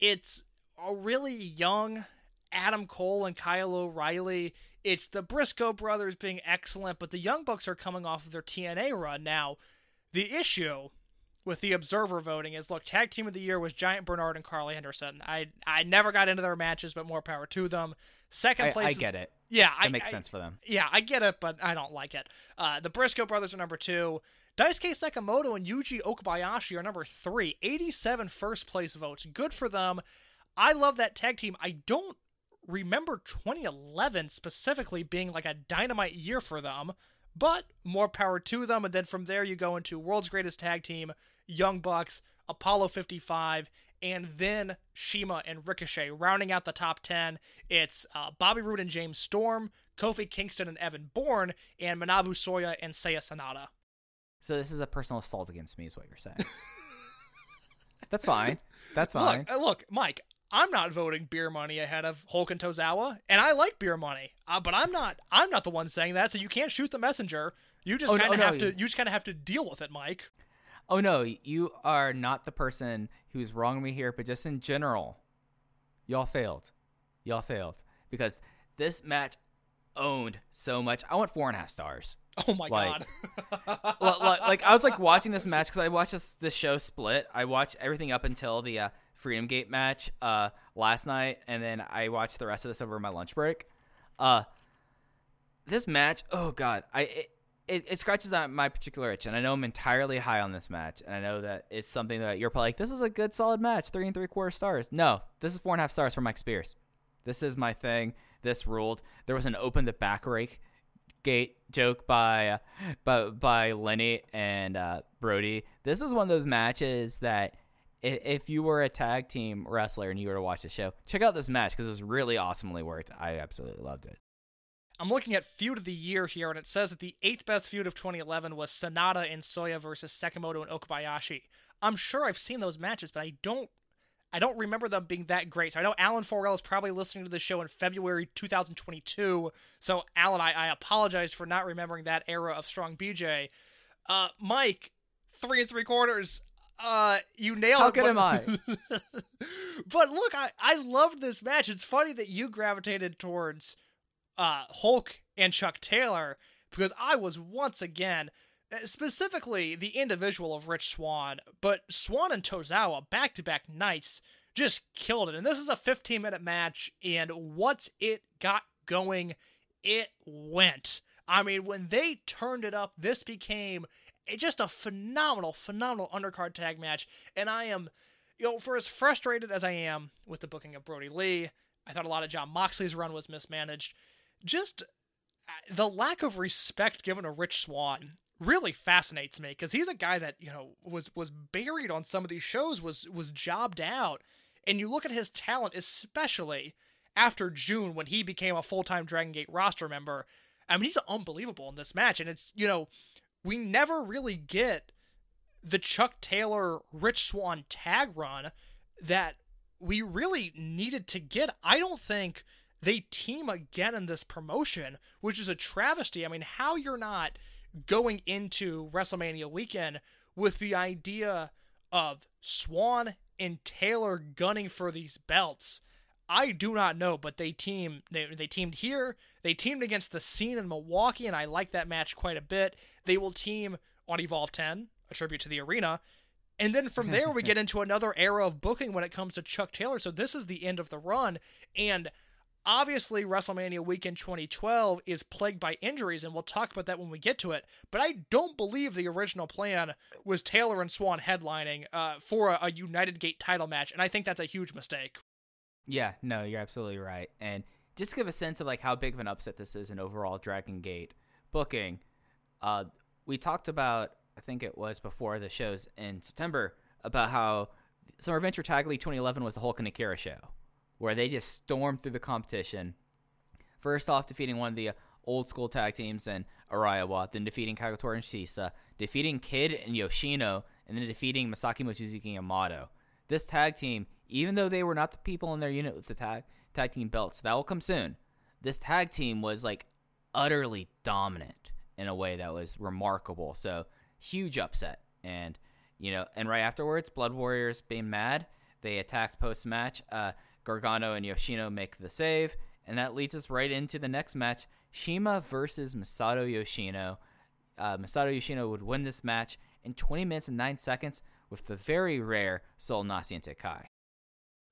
it's a really young Adam Cole and Kyle O'Reilly, it's the Briscoe brothers being excellent, but the Young Bucks are coming off of their T N A run. Now, the issue with the Observer voting is, look, Tag Team of the Year was Giant Bernard and Carly Henderson. I I never got into their matches, but more power to them. Second I, place... I is, get it. Yeah. That I, makes I, sense for them. Yeah, I get it, but I don't like it. Uh, the Briscoe brothers are number two. Daisuke Sakamoto and Yuji Okabayashi are number three. eighty-seven first place votes. Good for them. I love that tag team. I don't remember twenty eleven specifically being like a dynamite year for them, but more power to them. And then from there you go into World's Greatest Tag Team, Young Bucks, Apollo fifty-five, and then CIMA and Ricochet. Rounding out the top ten, it's uh, Bobby Roode and James Storm, Kofi Kingston and Evan Bourne, and Manabu Soya and Seiya Sanada. So this is a personal assault against me is what you're saying. That's fine. That's fine. Look, look, Mike, I'm not voting Beer Money ahead of Hulk and Tozawa, and I like Beer Money, uh, but I'm not. I'm not the one saying that. So you can't shoot the messenger. You just oh, kind of no, have no. to. You just kind of have to deal with it, Mike. Oh no, you are not the person who's wronging me here. But just in general, y'all failed. Y'all failed because this match owned so much. I want four and a half stars. Oh my like, god! like, like I was like watching this match because I watched this, this show Split. I watched everything up until the. Uh, Freedom Gate match uh last night, and then I watched the rest of this over my lunch break. Uh this match, oh god, I it, it, it scratches at my particular itch, and I know I'm entirely high on this match, and I know that it's something that you're probably like, this is a good solid match, three and three quarter stars. No, this is four and a half stars for Mike Spears. This is my thing. This ruled. There was an open the back rake gate joke by uh, by by Lenny and uh Brody. This is one of those matches that if you were a tag team wrestler and you were to watch the show, check out this match because it was really awesomely worked. I absolutely loved it. I'm looking at Feud of the Year here, and it says that the eighth best feud of twenty eleven was Sanada and Soya versus Sakamoto and Okabayashi. I'm sure I've seen those matches, but I don't I don't remember them being that great. So I know Alan Forel is probably listening to the show in February twenty twenty-two, so Alan, I, I apologize for not remembering that era of Strong B J. Uh, Mike, three and three quarters. Uh, you nailed it. How good am I? But look, I, I loved this match. It's funny that you gravitated towards uh, Hulk and Chuck Taylor, because I was once again, specifically the individual of Rich Swann, but Swann and Tozawa back-to-back nights just killed it. And this is a fifteen-minute match, and once it got going, it went. I mean, when they turned it up, this became... It's just a phenomenal, phenomenal undercard tag match, and I am, you know, for as frustrated as I am with the booking of Brody Lee, I thought a lot of Jon Moxley's run was mismanaged, just the lack of respect given to Rich Swann really fascinates me, because he's a guy that, you know, was was buried on some of these shows, was was jobbed out, and you look at his talent, especially after June when he became a full-time Dragon Gate roster member. I mean, he's unbelievable in this match, and it's, you know, we never really get the Chuck Taylor, Rich Swann tag run that we really needed to get. I don't think they team again in this promotion, which is a travesty. I mean, how you're not going into WrestleMania weekend with the idea of Swann and Taylor gunning for these belts, I do not know, but they team they they teamed here. They teamed against the Scene in Milwaukee, and I like that match quite a bit. They will team on Evolve ten, a tribute to the arena. And then from there, we get into another era of booking when it comes to Chuck Taylor. So this is the end of the run. And obviously, WrestleMania Weekend twenty twelve is plagued by injuries, and we'll talk about that when we get to it. But I don't believe the original plan was Taylor and Swann headlining uh, for a, a United Gate title match, and I think that's a huge mistake. Yeah, no, you're absolutely right. And just to give a sense of like how big of an upset this is in overall Dragon Gate booking, uh, we talked about, I think it was before the shows in September, about how Summer of Venture Tag League twenty eleven was the Hulk and Akira show, where they just stormed through the competition. First off, defeating one of the old school tag teams in Araiwa, then defeating Kagatora and Shisa, defeating Kid and Yoshino, and then defeating Masaaki Mochizuki and Yamato. This tag team, even though they were not the people in their unit with the tag tag team belts, that will come soon. This tag team was like utterly dominant in a way that was remarkable. So huge upset, and you know, and right afterwards, Blood Warriors being mad, they attacked post match. Uh, Gargano and Yoshino make the save, and that leads us right into the next match, CIMA versus Masato Yoshino. Uh, Masato Yoshino would win this match in twenty minutes and nine seconds with the very rare Sol Naciente Kai.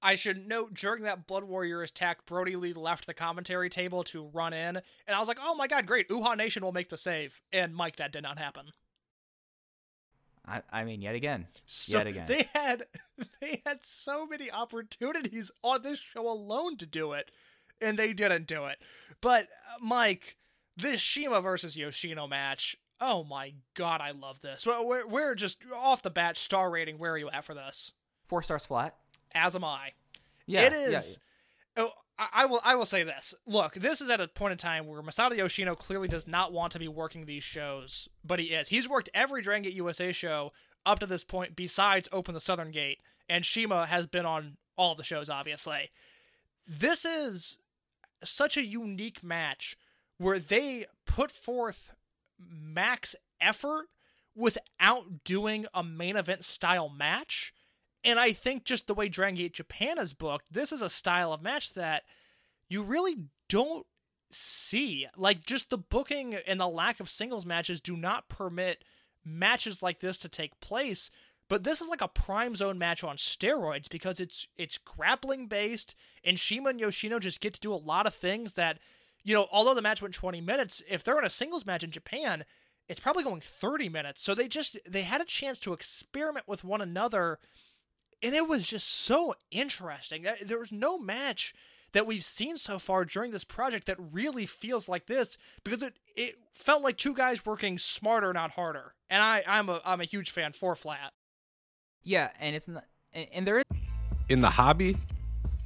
I should note, during that Blood Warriors attack, Brody Lee left the commentary table to run in, and I was like, oh my god, great, Uha Nation will make the save. And Mike, that did not happen. I, I mean, yet again, so yet again. They had they had so many opportunities on this show alone to do it, and they didn't do it. But, Mike, this CIMA versus Yoshino match, oh my god, I love this. We're, we're just, off the bat, star rating, where are you at for this? Four stars flat. As am I. Yeah, it is. Yeah, yeah. Oh, I will I will say this. Look, this is at a point in time where Masato Yoshino clearly does not want to be working these shows, but he is. He's worked every Dragon Gate U S A show up to this point besides Open the Southern Gate, and CIMA has been on all the shows, obviously. This is such a unique match where they put forth max effort without doing a main event style match. And I think just the way Dragon Gate Japan is booked, this is a style of match that you really don't see. Like, just the booking and the lack of singles matches do not permit matches like this to take place. But this is like a Prime Zone match on steroids because it's it's grappling-based, and CIMA and Yoshino just get to do a lot of things that, you know, although the match went twenty minutes, if they're in a singles match in Japan, it's probably going thirty minutes. So they just, they had a chance to experiment with one another. And it was just so interesting. There was no match that we've seen so far during this project that really feels like this, because it, it felt like two guys working smarter, not harder. And I, I'm a I'm a huge fan. Four flat. Yeah, and it's not, and, and there is in the hobby,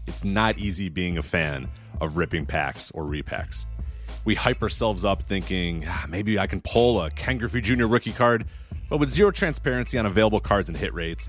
it's not easy being a fan of ripping packs or repacks. We hype ourselves up thinking maybe I can pull a Ken Griffey Junior rookie card, but with zero transparency on available cards and hit rates,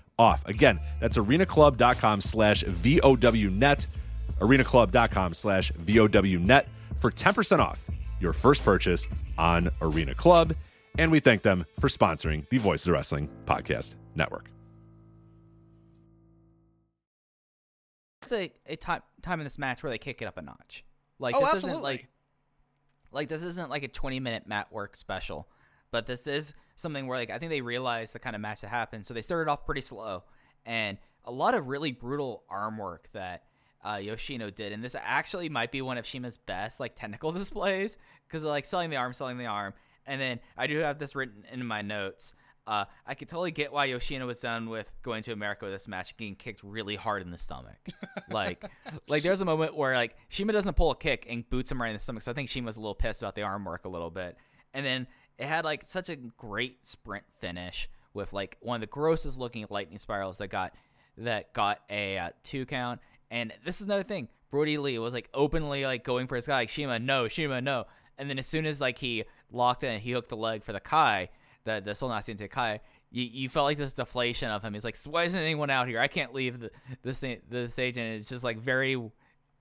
off. Again, that's arenaclub.com slash VOWnet. arenaclub.com slash VOWnet for ten percent off your first purchase on Arena Club. And we thank them for sponsoring the Voices of Wrestling Podcast Network. It's a, a time, time in this match where they kick it up a notch. Like, oh, this absolutely. isn't like, like this isn't like a twenty minute mat work special, but this is something where, like, I think they realized the kind of match that happened. So they started off pretty slow, and a lot of really brutal arm work that uh, Yoshino did. And this actually might be one of Shima's best, like, technical displays, because they're like selling the arm, selling the arm. And then I do have this written in my notes. Uh, I could totally get why Yoshino was done with going to America with this match, getting kicked really hard in the stomach. Like, like there's a moment where, like, Shima doesn't pull a kick and boots him right in the stomach. So I think Shima's a little pissed about the arm work a little bit. And then it had, like, such a great sprint finish with, like, one of the grossest looking lightning spirals that got that got a uh, two count. And this is another thing. Brody Lee was, like, openly, like, going for his guy, like, Shima, no, Shima, no. And then as soon as, like, he locked in and he hooked the leg for the Kai, the, the Sol Naciente Kai, you, you felt like this deflation of him. He's like, why isn't anyone out here? I can't leave the, this thing, the stage. And it's just, like, very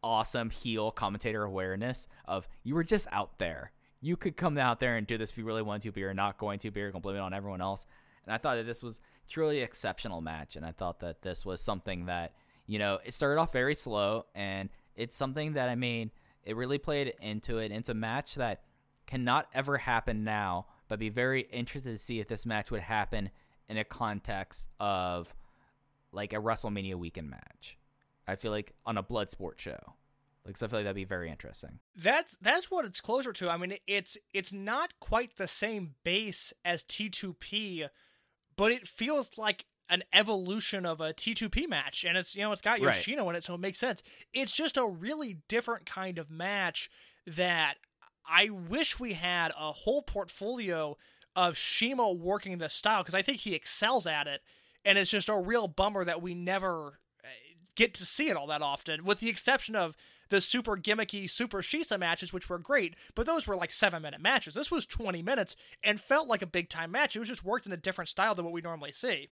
awesome heel commentator awareness of, you were just out there. You could come out there and do this if you really wanted to, but you're not going to, but you're going to blame it on everyone else. And I thought that this was truly an exceptional match. And I thought that this was something that, you know, it started off very slow, and it's something that, I mean, it really played into it. It's a match that cannot ever happen now, but be very interested to see if this match would happen in a context of, like, a WrestleMania weekend match. I feel like on a blood sport show. Like, so I feel like that'd be very interesting. That's that's what it's closer to. I mean, it's it's not quite the same base as T two P, but it feels like an evolution of a T two P match, and it's, you know, it's got Yoshino right in it, so it makes sense. It's just a really different kind of match that I wish we had a whole portfolio of Shima working this style, because I think he excels at it, and it's just a real bummer that we never get to see it all that often, with the exception of the super gimmicky Super Shisa matches, which were great, but those were like seven minute matches. This was twenty minutes and felt like a big-time match. It was just worked in a different style than what we normally see.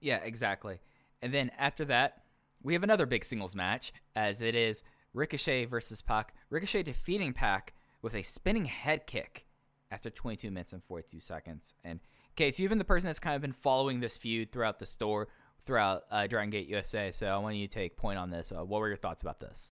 Yeah, exactly. And then after that, we have another big singles match, as it is Ricochet versus Pac. Ricochet defeating Pac with a spinning head kick after twenty-two minutes and forty-two seconds. And, okay, so you've been the person that's kind of been following this feud throughout the store, throughout uh, Dragon Gate U S A, so I want you to take point on this. Uh, what were your thoughts about this?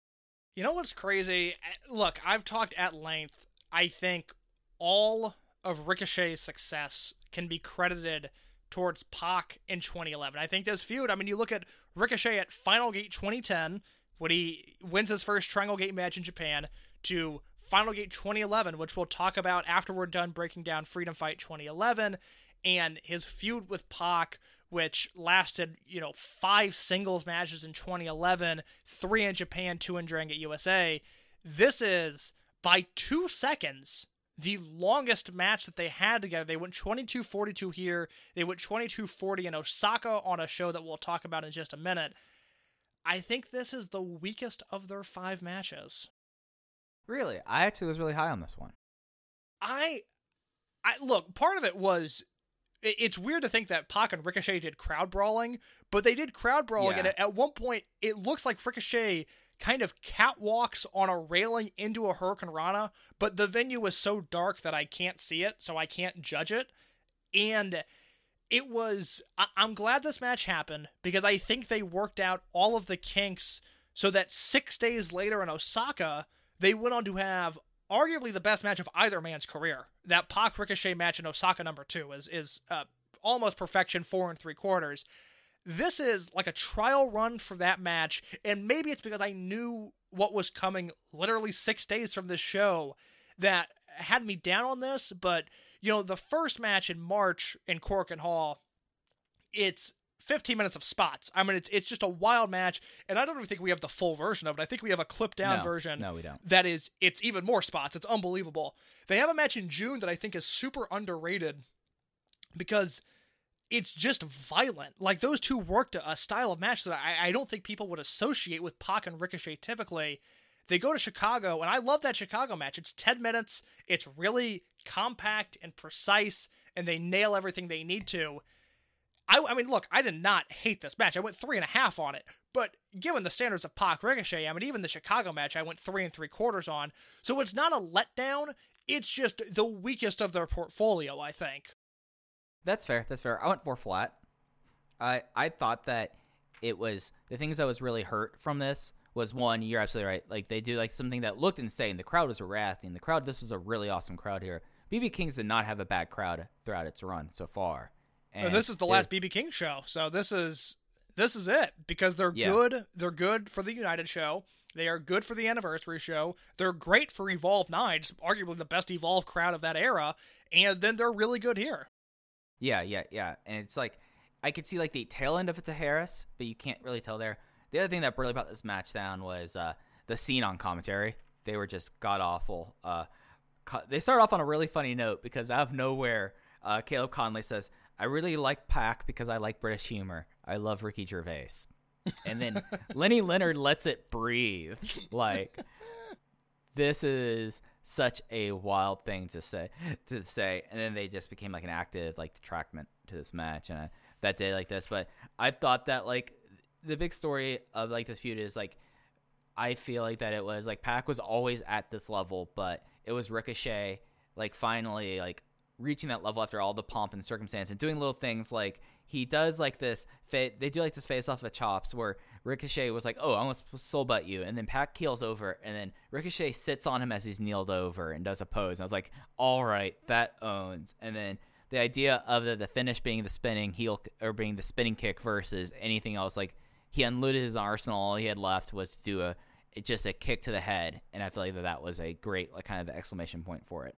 You know what's crazy? Look, I've talked at length. I think all of Ricochet's success can be credited towards Pac in twenty eleven. I think this feud, I mean, you look at Ricochet at Final Gate twenty ten, when he wins his first Triangle Gate match in Japan, to Final Gate twenty eleven, which we'll talk about after we're done breaking down Freedom Fight twenty eleven, and his feud with Pac, which lasted, you know, five singles matches in twenty eleven, three in Japan, two in Dragon Gate U S A. This is, by two seconds, the longest match that they had together. They went twenty-two forty-two here. They went twenty-two forty in Osaka on a show that we'll talk about in just a minute. I think this is the weakest of their five matches. Really? I actually was really high on this one. I, I look, part of it was, it's weird to think that Pac and Ricochet did crowd brawling, but they did crowd brawling, yeah. And at one point, it looks like Ricochet kind of catwalks on a railing into a hurricanrana, but the venue is so dark that I can't see it, so I can't judge it. And it was... I- I'm glad this match happened, because I think they worked out all of the kinks so that six days later in Osaka, they went on to have arguably the best match of either man's career. That Pac Ricochet match in Osaka number two is, is uh, almost perfection, four and three quarters. This is like a trial run for that match, and maybe it's because I knew what was coming literally six days from this show that had me down on this, but, you know, the first match in March in Cork and Hall, it's fifteen minutes of spots. I mean, it's it's just a wild match, and I don't even think we have the full version of it. I think we have a clipped-down no, version. No, we don't. That is, it's even more spots. It's unbelievable. They have a match in June that I think is super underrated because... it's just violent. Like, those two worked a, a style of match that I, I don't think people would associate with Pac and Ricochet typically. They go to Chicago, and I love that Chicago match. It's ten minutes, it's really compact and precise, and they nail everything they need to. I, I mean, look, I did not hate this match. I went three and a half on it, but given the standards of Pac Ricochet, I mean, even the Chicago match, I went three and three quarters on. So it's not a letdown, it's just the weakest of their portfolio, I think. That's fair. That's fair. I went four flat. I I thought that it was the things that was really hurt from this was one. You're absolutely right. Like they do like something that looked insane. The crowd was reacting. The crowd. This was a really awesome crowd here. B B. King's did not have a bad crowd throughout its run so far. And this is the last B B. King show, so this is this is it because they're yeah. good. They're good for the United show. They are good for the anniversary show. They're great for Evolve nine. It's arguably the best Evolve crowd of that era, and then they're really good here. Yeah, yeah, yeah. And it's like, I could see like the tail end of it to Harris, but you can't really tell there. The other thing that really brought this match down was uh, the scene on commentary. They were just god-awful. Uh, co- they started off on a really funny note because out of nowhere, uh, Caleb Conley says, I really like Pac because I like British humor. I love Ricky Gervais. And then Lenny Leonard lets it breathe. Like, this is... such a wild thing to say, to say, and then they just became like an active like detractment to this match and I, that day like this. But I thought that like the big story of like this feud is like I feel like that it was like Pac was always at this level, but it was Ricochet like finally like reaching that level after all the pomp and circumstance and doing little things like he does like this. Fa- they do like this face off of chops where Ricochet was like, oh, I almost soul butt you. And then Pac keels over, and then Ricochet sits on him as he's kneeled over and does a pose. And I was like, all right, that owns. And then the idea of the, the finish being the spinning heel or being the spinning kick versus anything else, like he unloaded his arsenal. All he had left was to do a just a kick to the head. And I feel like that, that was a great like kind of exclamation point for it.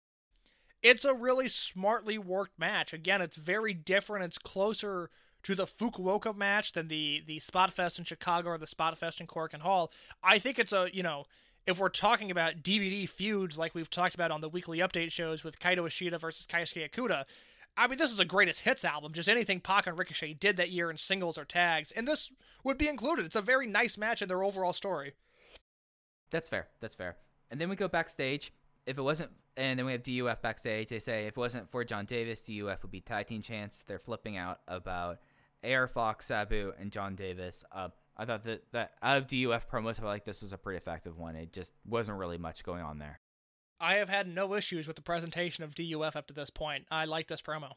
It's a really smartly worked match. Again, it's very different. It's closer to the Fukuoka match than the the Spot Fest in Chicago or the Spot Fest in Cork and Hall. I think it's a, you know, if we're talking about D V D feuds like we've talked about on the weekly update shows with Kaito Ishida versus Keisuke Okuda, I mean, this is a greatest hits album. Just anything Pac and Ricochet did that year in singles or tags, and this would be included. It's a very nice match in their overall story. That's fair. That's fair. And then we go backstage. If it wasn't, and then we have D U F backstage. They say if it wasn't for John Davis, D U F would be tag team champs. They're flipping out about A R Fox, Sabu, and John Davis. Uh, I thought that, that out of D U F promos, I felt like this was a pretty effective one. It just wasn't really much going on there. I have had no issues with the presentation of D U F up to this point. I like this promo.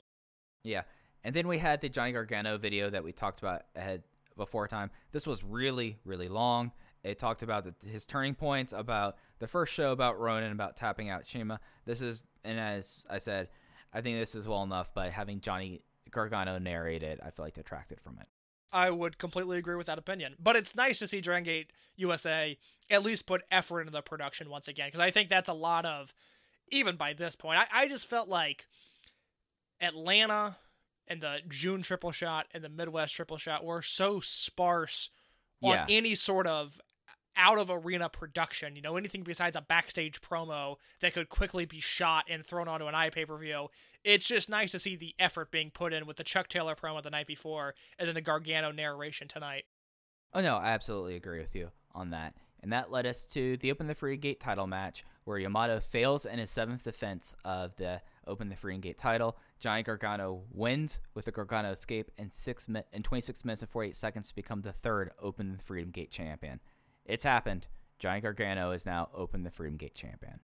Yeah. And then we had the Johnny Gargano video that we talked about ahead before time. This was really, really long. It talked about the, his turning points, about the first show, about Ronin, about tapping out CIMA. This is, and as I said, I think this is well enough, but having Johnny Gargano narrate it, I feel like detracted from it. I would completely agree with that opinion. But it's nice to see Dragon Gate U S A at least put effort into the production once again, because I think that's a lot of, even by this point, I, I just felt like Atlanta and the June triple shot and the Midwest triple shot were so sparse on yeah. any sort of out-of-arena production, you know, anything besides a backstage promo that could quickly be shot and thrown onto an iPay-per-view. It's just nice to see the effort being put in with the Chuck Taylor promo the night before and then the Gargano narration tonight. Oh, no, I absolutely agree with you on that. And that led us to the Open the Freedom Gate title match where Yamato fails in his seventh defense of the Open the Freedom Gate title. Johnny Gargano wins with a Gargano escape in, six mi- in twenty-six minutes and forty-eight seconds to become the third Open the Freedom Gate champion. it's happened. Johnny Gargano is now Open the Freedom Gate champion.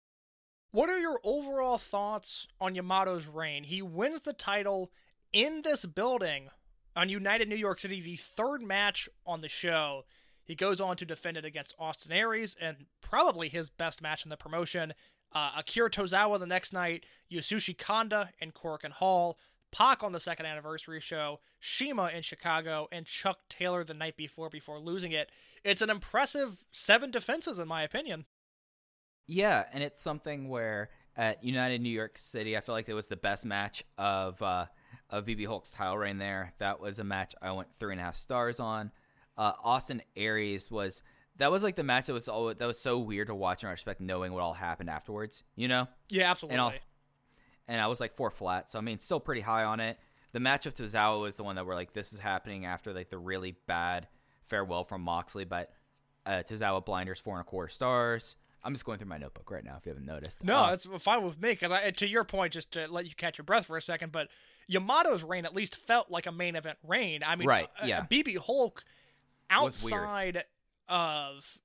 What are your overall thoughts on Yamato's reign? He wins the title in this building on United New York City, the third match on the show. He goes on to defend it against Austin Aries, and probably his best match in the promotion. Uh, Akira Tozawa the next night, Yasushi Kanda in Cork and Hall, Pac on the second anniversary show, CIMA in Chicago, and Chuck Taylor the night before before losing it. It's an impressive seven defenses, in my opinion. Yeah, and it's something where at United New York City, I feel like it was the best match of uh, of B B Hulk's title reign there. That was a match I went three and a half stars on. Uh, Austin Aries was that was like the match that was all that was so weird to watch in retrospect, knowing what all happened afterwards. You know? Yeah, absolutely. And, and I was like four flat, so I mean, still pretty high on it. The match of Tozawa was the one that we're like, this is happening after like the really bad farewell from Moxley, but uh, Tozawa blinders four and a quarter stars. I'm just going through my notebook right now if you haven't noticed. No, it's um, fine with me, because I, to your point, just to let you catch your breath for a second, but Yamato's reign at least felt like a main event reign. I mean, right, yeah. uh, B B Hulk, outside of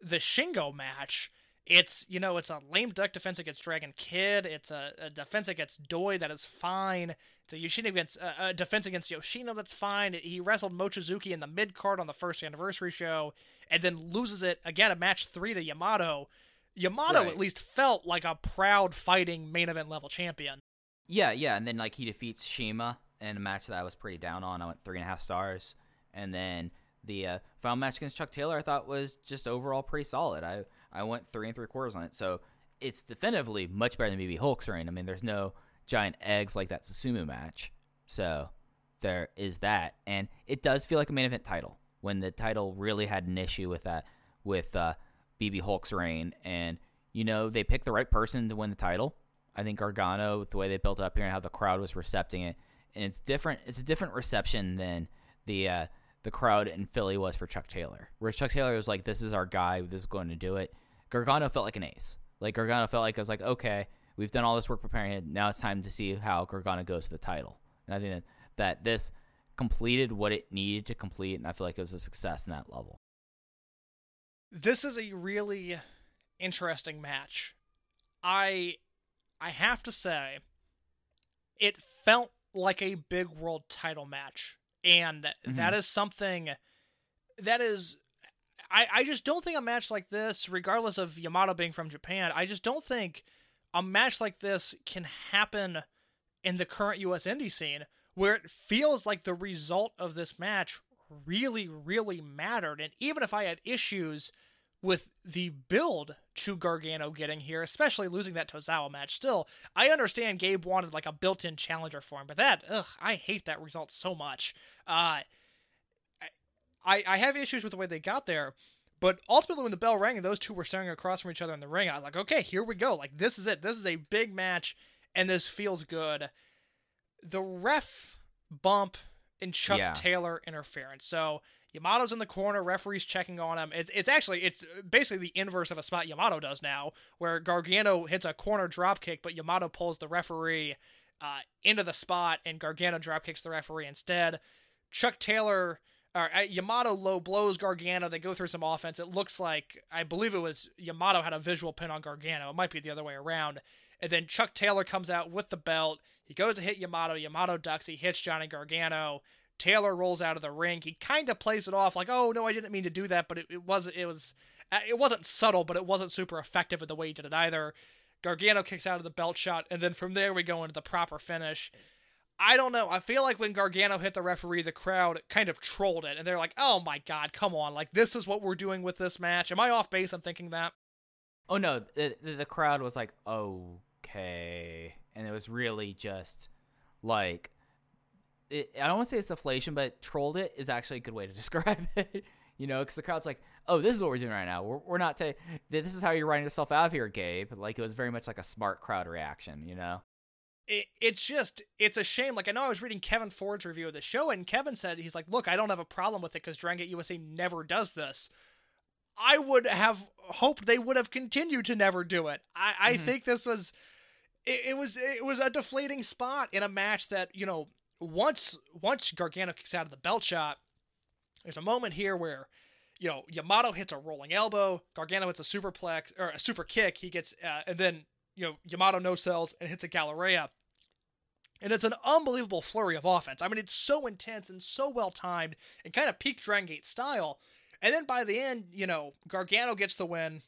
the Shingo match, it's, you know, it's a lame duck defense against Dragon Kid. It's a, a defense against Doi that is fine. It's a, Yoshino against, uh, a defense against Yoshino that's fine. He wrestled Mochizuki in the mid-card on the first anniversary show, and then loses it again at match three to Yamato. Yamato right. at least felt like a proud fighting main event level champion. Yeah, yeah, and then like he defeats CIMA in a match that I was pretty down on. I went three and a half stars, and then the uh, final match against Chuck Taylor I thought was just overall pretty solid. I. I went three and three quarters on it, so it's definitively much better than B B Hulk's reign. I mean, there's no giant eggs like that Susumu match, so there is that, and it does feel like a main event title when the title really had an issue with that with uh, B B Hulk's reign, and you know they picked the right person to win the title. I think Gargano, with the way they built up here and how the crowd was recepting it, and it's different. It's a different reception than the uh, the crowd in Philly was for Chuck Taylor, where Chuck Taylor was like, this is our guy, this is going to do it. Gargano felt like an ace. Like Gargano felt like I was like, okay, we've done all this work preparing it. Now it's time to see how Gargano goes to the title. And I think that, that this completed what it needed to complete, and I feel like it was a success in that level. This is a really interesting match. I, I have to say, it felt like a big world title match. And mm-hmm. that is something that is... I, I just don't think a match like this, regardless of Yamato being from Japan, I just don't think a match like this can happen in the current U S indie scene, where it feels like the result of this match really, really mattered. And even if I had issues with the build to Gargano getting here, especially losing that Tozawa match still, I understand Gabe wanted like a built-in challenger for him, but that, ugh, I hate that result so much. Uh... I, I have issues with the way they got there, but ultimately when the bell rang and those two were staring across from each other in the ring, I was like, okay, here we go. Like, this is it. This is a big match, and this feels good. The ref bump and Chuck yeah. Taylor interference. So Yamato's in the corner, referee's checking on him. It's it's actually, it's basically the inverse of a spot Yamato does now, where Gargano hits a corner dropkick, but Yamato pulls the referee uh, into the spot, and Gargano dropkicks the referee instead. Chuck Taylor... All right, Yamato low blows Gargano. They go through some offense. It looks like, I believe it was Yamato had a visual pin on Gargano. It might be the other way around. And then Chuck Taylor comes out with the belt. He goes to hit Yamato. Yamato ducks. He hits Johnny Gargano. Taylor rolls out of the ring. He kind of plays it off like, "Oh no, I didn't mean to do that," but it, it was it was it wasn't subtle, but it wasn't super effective in the way he did it either. Gargano kicks out of the belt shot, and then from there we go into the proper finish. I don't know. I feel like when Gargano hit the referee, the crowd kind of trolled it, and they're like, oh my god, come on. Like, this is what we're doing with this match. Am I off base? I'm thinking that. Oh, no. The, the crowd was like, okay. And it was really just, like, it, I don't want to say it's deflation, but trolled it is actually a good way to describe it. You know, because the crowd's like, oh, this is what we're doing right now. We're, we're not ta- this is how you're writing yourself out of here, Gabe. Like, it was very much like a smart crowd reaction, you know? It, it's just, it's a shame. Like, I know I was reading Kevin Ford's review of the show, and Kevin said, he's like, look, I don't have a problem with it because Dragon Gate U S A never does this. I would have hoped they would have continued to never do it. I, I mm-hmm. think this was, it, it was, it was a deflating spot in a match that, you know, once, once Gargano kicks out of the belt shot, there's a moment here where you know, Yamato hits a rolling elbow, Gargano hits a superplex or a super kick. He gets, uh, and then, you know, Yamato no sells and hits a Galleria. And it's an unbelievable flurry of offense. I mean, it's so intense and so well timed and kind of peak Dragon Gate style. And then by the end, you know, Gargano gets the win.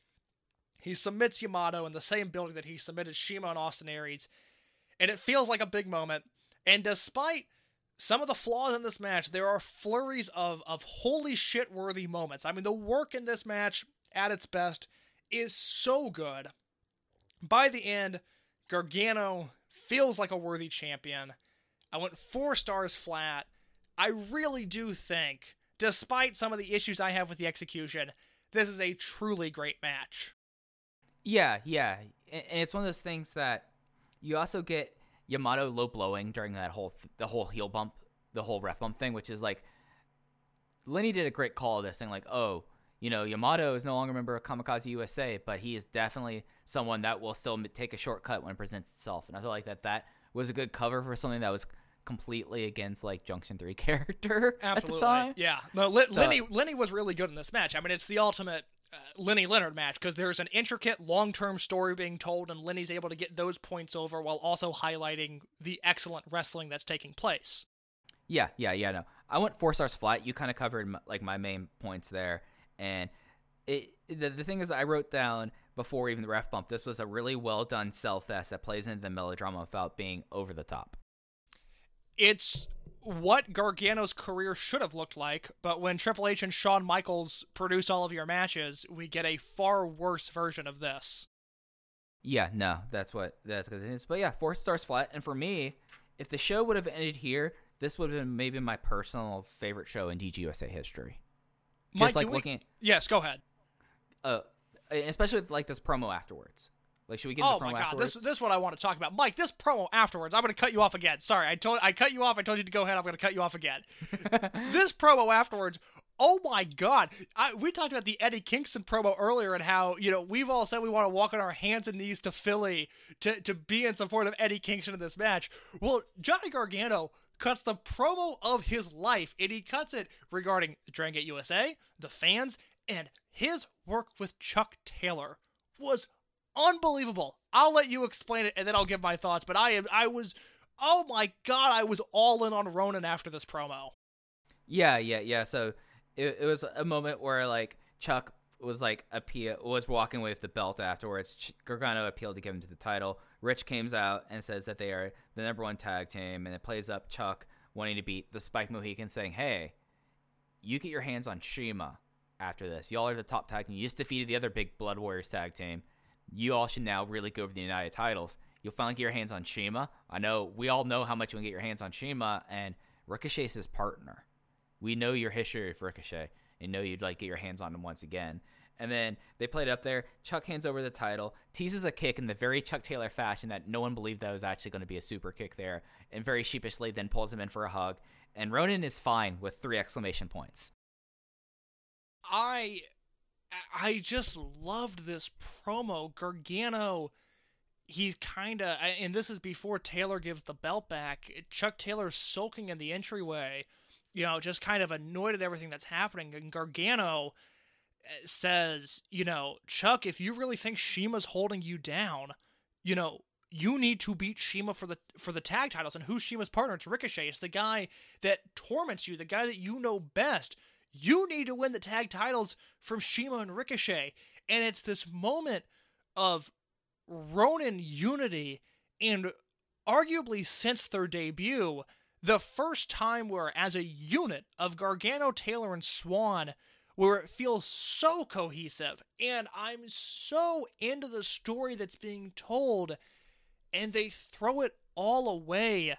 He submits Yamato in the same building that he submitted Shima and Austin Aries. And it feels like a big moment. And despite some of the flaws in this match, there are flurries of, of holy shit worthy moments. I mean, the work in this match at its best is so good. By the end, Gargano feels like a worthy champion. I went four stars flat. I really do think, despite some of the issues I have with the execution, this is a truly great match. Yeah, yeah. And it's one of those things that you also get Yamato low blowing during that whole th- the whole heel bump, the whole ref bump thing, which is like, Lenny did a great call of this, saying like, oh, you know, Yamato is no longer a member of Kamikaze U S A, but he is definitely someone that will still take a shortcut when it presents itself. And I feel like that that was a good cover for something that was completely against like Junction three character. Absolutely. At the time. Yeah, no, L- so, Lenny Lenny was really good in this match. I mean, it's the ultimate Uh, Lenny Leonard match, because there's an intricate long-term story being told, and Lenny's able to get those points over while also highlighting the excellent wrestling that's taking place. Yeah, yeah, yeah, no. I went four stars flat. You kind of covered my, like my main points there, and it the, the thing is I wrote down before even the ref bump, this was a really well-done sell-fest that plays into the melodrama without being over the top. It's what Gargano's career should have looked like, but when Triple H and Shawn Michaels produce all of your matches, we get a far worse version of this. Yeah, no, that's what that's good thing is. But yeah, four stars flat. And for me, if the show would have ended here, this would have been maybe my personal favorite show in D G U S A history. Mike, Just like we... looking. At, yes, go ahead. Uh, especially with like this promo afterwards. Like, should we get into oh the promo my god, afterwards? this this is what I want to talk about, Mike. This promo afterwards. I'm going to cut you off again. Sorry, I told I cut you off. I told you to go ahead. I'm going to cut you off again. This promo afterwards. Oh my god, I, we talked about the Eddie Kingston promo earlier and how, you know, we've all said we want to walk on our hands and knees to Philly to to be in support of Eddie Kingston in this match. Well, Johnny Gargano cuts the promo of his life, and he cuts it regarding Dragon Gate U S A, the fans, and his work with Chuck Taylor was unbelievable. I'll let you explain it, and then I'll give my thoughts. But I am, I was, oh my god, I was all in on Ronan after this promo. Yeah, yeah, yeah. So it, it was a moment where like Chuck was like appeal was walking away with the belt afterwards. Gargano appealed to give him to the title. Rich comes out and says that they are the number one tag team, and it plays up Chuck wanting to beat the Spike Mohican, saying, "Hey, you get your hands on C I M A after this. Y'all are the top tag team. You just defeated the other big Blood Warriors tag team. You all should now really go over the United titles. You'll finally get your hands on C I M A. I know we all know how much you can get your hands on C I M A, and Ricochet's his partner. We know your history with Ricochet and know you'd like get your hands on him once again." And then they played up there. Chuck hands over the title, teases a kick in the very Chuck Taylor fashion that no one believed that was actually going to be a super kick there, and very sheepishly then pulls him in for a hug. And Ronan is fine with three exclamation points. I... I just loved this promo. Gargano, he's kind of, and this is before Taylor gives the belt back, Chuck Taylor's soaking in the entryway, you know, just kind of annoyed at everything that's happening. And Gargano says, you know, Chuck, if you really think Shima's holding you down, you know, you need to beat C I M A for the for the tag titles. And who's C I M A's partner? It's Ricochet. It's the guy that torments you, the guy that you know best. You need to win the tag titles from C I M A and Ricochet. And it's this moment of Ronin unity, and arguably since their debut, the first time where, as a unit of Gargano, Taylor, and Swan, where it feels so cohesive. And I'm so into the story that's being told, and they throw it all away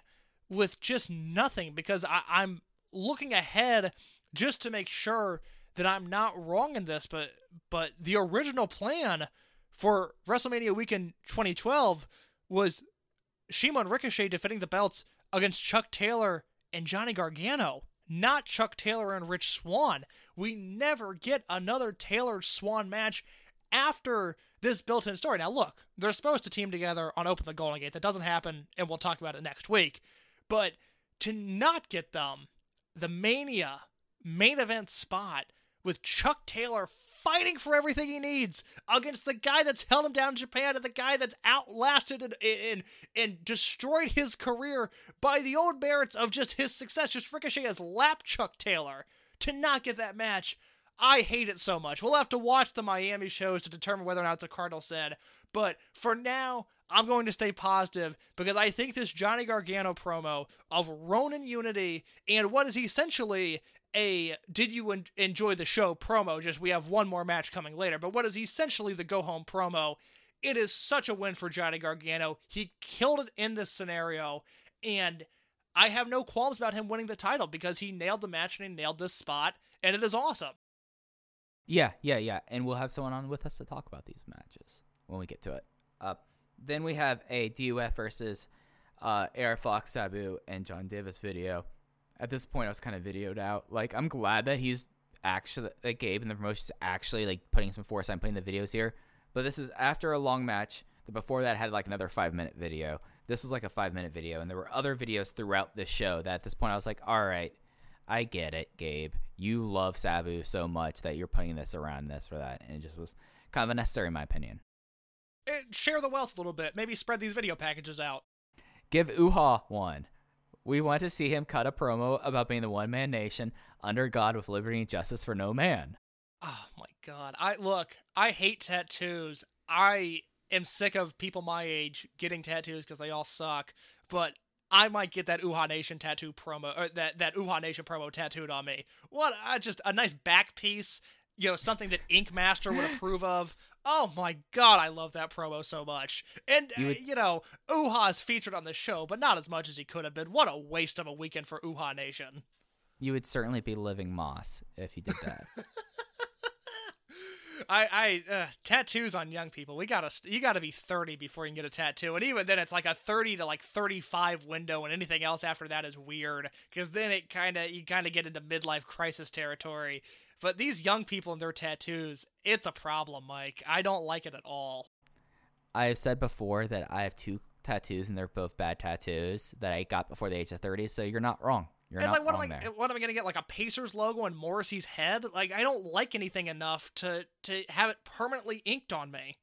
with just nothing, because I- I'm looking ahead just to make sure that I'm not wrong in this, but but the original plan for WrestleMania Weekend twenty twelve was C I M A and Ricochet defending the belts against Chuck Taylor and Johnny Gargano, not Chuck Taylor and Rich Swann. We never get another Taylor-Swann match after this built-in story. Now look, they're supposed to team together on Open the Golden Gate. That doesn't happen, and we'll talk about it next week. But to not get them, the Mania main event spot with Chuck Taylor fighting for everything he needs against the guy that's held him down in Japan and the guy that's outlasted and and, and destroyed his career by the old merits of just his success. Just Ricochet has lapped Chuck Taylor to not get that match. I hate it so much. We'll have to watch the Miami shows to determine whether or not it's a Cardinal said. But for now, I'm going to stay positive because I think this Johnny Gargano promo of Ronin Unity and what is essentially a did you en- enjoy the show promo, just we have one more match coming later, but what is essentially the go home promo, it is such a win for Johnny Gargano. He killed it in this scenario, and I have no qualms about him winning the title because he nailed the match and he nailed this spot, and it is awesome. Yeah, yeah, yeah, and we'll have someone on with us to talk about these matches when we get to it. Uh, then we have a D U F versus uh, Air Fox, Sabu, and John Davis video. At this point, I was kind of videoed out. Like, I'm glad that he's actually, that Gabe and the promotion's actually, like, putting some force on putting the videos here. But this is after a long match. The before that had, like, another five-minute video. This was, like, a five-minute video, and there were other videos throughout the show that at this point I was like, all right, I get it, Gabe. You love Sabu so much that you're putting this around this or that, and it just was kind of unnecessary in my opinion. It, share the wealth a little bit. Maybe spread these video packages out. Give U-Ha one. We want to see him cut a promo about being the one-man nation under God with liberty and justice for no man. Oh, my God. I Look, I hate tattoos. I am sick of people my age getting tattoos because they all suck, but I might get that U-Ha Nation tattoo promo, or that, that U-Ha Nation promo tattooed on me. What, uh, just a nice back piece, you know, something that Ink Master would approve of. Oh my God, I love that promo so much. And, you, would... uh, you know, U-Ha's featured on the show, but not as much as he could have been. What a waste of a weekend for U-Ha Nation. You would certainly be living moss if you did that. I, I, uh, tattoos on young people. We gotta, you gotta be thirty before you can get a tattoo. And even then it's like a thirty to like thirty-five window, and anything else after that is weird. Cause then it kinda, you kinda get into midlife crisis territory. But these young people and their tattoos, it's a problem, Mike. I don't like it at all. I have said before that I have two tattoos and they're both bad tattoos that I got before the age of thirty. So you're not wrong. You're it's like, what am I, there. what am I going to get? Like a Pacers logo and Morrissey's head? Like, I don't like anything enough to, to have it permanently inked on me.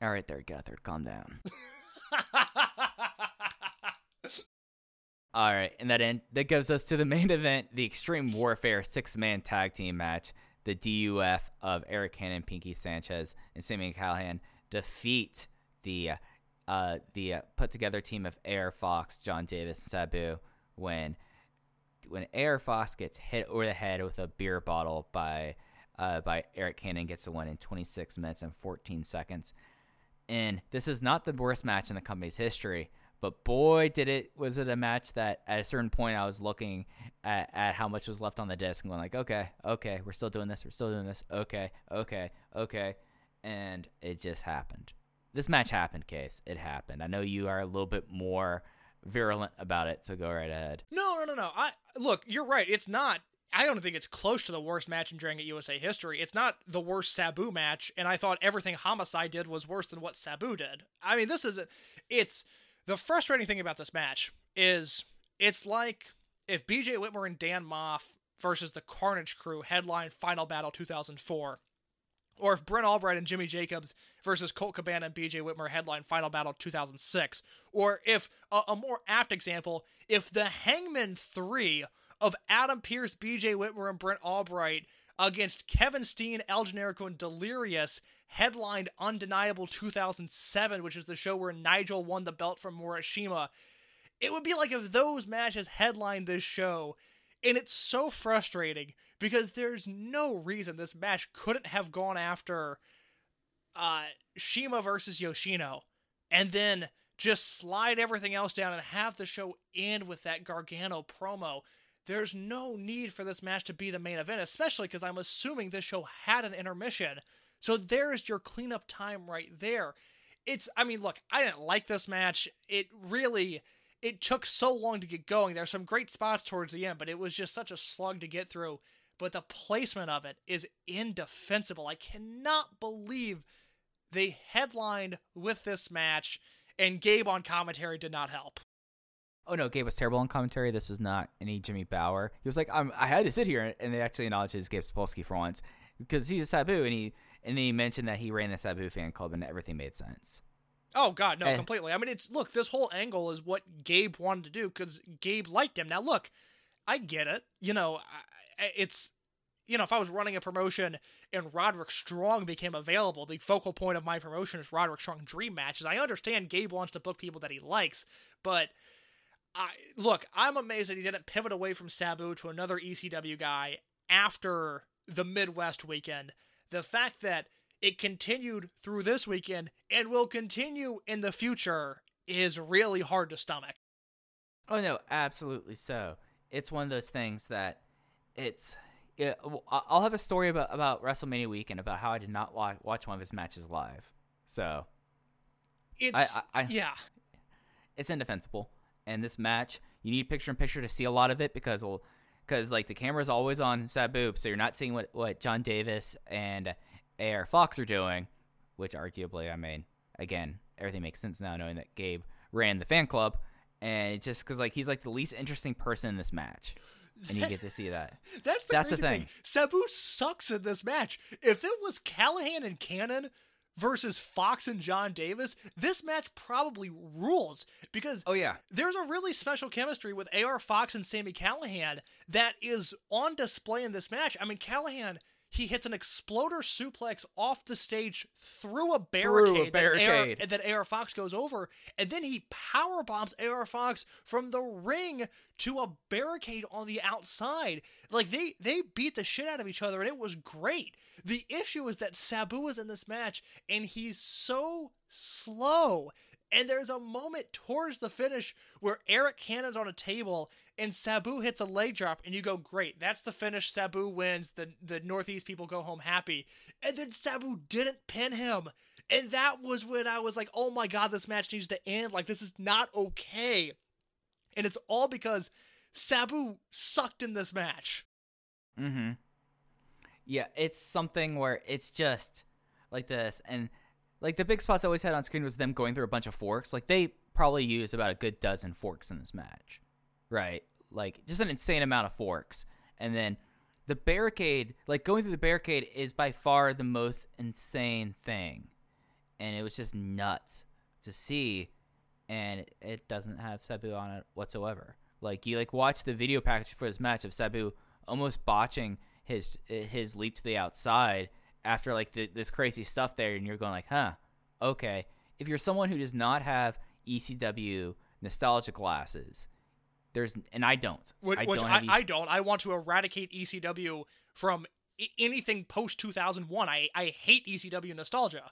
All right, there, Gethard, calm down. All right, and that end, that gives us to the main event, the Extreme Warfare six-man tag team match. The D U F of Eric Cannon, Pinky Sanchez, and Sami Callihan defeat the uh, the uh, put-together team of Air Fox, John Davis, and Sabu when... when Air Fox gets hit over the head with a beer bottle by uh, by Eric Cannon, gets the win in twenty-six minutes and fourteen seconds. And this is not the worst match in the company's history, but boy, did it was it a match that at a certain point I was looking at, at how much was left on the disc and going like, okay, okay, we're still doing this, we're still doing this, okay, okay, okay. And it just happened. This match happened, Case. It happened. I know you are a little bit more virulent about it, so go right ahead. No, no, no, no. I look, you're right. It's not. I don't think it's close to the worst match in Dragon Gate U S A history. It's not the worst Sabu match, and I thought everything Homicide did was worse than what Sabu did. I mean, this isn't. It's the frustrating thing about this match is it's like if B J Whitmer and Dan Moff versus the Carnage Crew headline Final Battle two thousand four, or if Brent Albright and Jimmy Jacobs versus Colt Cabana and B J Whitmer headline Final Battle two thousand six. Or if, a, a more apt example, if the Hangman three of Adam Pearce, B J Whitmer, and Brent Albright against Kevin Steen, El Generico, and Delirious headlined Undeniable two thousand seven, which is the show where Nigel won the belt from Morishima. It would be like if those matches headlined this show. And it's so frustrating because there's no reason this match couldn't have gone after uh, Shima versus Yoshino and then just slide everything else down and have the show end with that Gargano promo. There's no need for this match to be the main event, especially because I'm assuming this show had an intermission. So there's your cleanup time right there. It's, I mean, look, I didn't like this match. It really... It took so long to get going. There's some great spots towards the end, but it was just such a slug to get through. But the placement of it is indefensible. I cannot believe they headlined with this match, and Gabe on commentary did not help. Oh, no, Gabe was terrible on commentary. This was not any Jimmy Bauer. He was like, I'm, I had to sit here, and they actually acknowledged it as Gabe Sapolsky for once. because he's a Sabu, and he and then he mentioned that he ran the Sabu fan club, and everything made sense. Oh God, no, and, completely. I mean, it's look, this whole angle is what Gabe wanted to do because Gabe liked him. Now, look, I get it. You know, I, it's. You know, if I was running a promotion and Roderick Strong became available, the focal point of my promotion is Roderick Strong dream matches. I understand Gabe wants to book people that he likes, but I look, I'm amazed that he didn't pivot away from Sabu to another E C W guy after the Midwest weekend. The fact that it continued through this weekend and will continue in the future is really hard to stomach. Oh, no, absolutely so. It's one of those things that it's... Yeah, I'll have a story about, about WrestleMania weekend about how I did not li- watch one of his matches live. So, it's I, I, I, yeah, it's indefensible. And this match, you need picture in picture to see a lot of it because, because like the camera's always on Sabu, so you're not seeing what, what John Davis and A R Fox are doing. Which arguably, I mean, again, everything makes sense now knowing that Gabe ran the fan club, and it's just because like he's like the least interesting person in this match. And you get to see that. That's the, That's the thing. thing. Sabu sucks in this match. If it was Callahan and Cannon versus Fox and John Davis, this match probably rules. Because oh, yeah. there's a really special chemistry with A R Fox and Sami Callihan that is on display in this match. I mean, Callahan, he hits an exploder suplex off the stage through a barricade, through a barricade. That, A R, that A R Fox goes over, and then he power bombs A R Fox from the ring to a barricade on the outside. Like, they, they beat the shit out of each other, and it was great. The issue is that Sabu is in this match, and he's so slow. And there's a moment towards the finish where Eric Cannon's on a table and Sabu hits a leg drop and you go, great, that's the finish. Sabu wins. The the Northeast people go home happy. And then Sabu didn't pin him. And that was when I was like, oh my God, this match needs to end. Like, this is not okay. And it's all because Sabu sucked in this match. Mm-hmm. Yeah, it's something where it's just like this. And... Like, the big spots I always had on screen was them going through a bunch of forks. Like, they probably used about a good dozen forks in this match, right? Like, just an insane amount of forks. And then the barricade, like, going through the barricade is by far the most insane thing. And it was just nuts to see. And it doesn't have Sabu on it whatsoever. Like, you, like, watch the video package for this match of Sabu almost botching his his leap to the outside after, like, the, this crazy stuff there, and you're going like, huh, okay. If you're someone who does not have E C W nostalgia glasses, there's, and I don't. Which, I, don't, which I, E C- I don't. I want to eradicate E C W from I- anything post-two thousand one. I, I hate E C W nostalgia.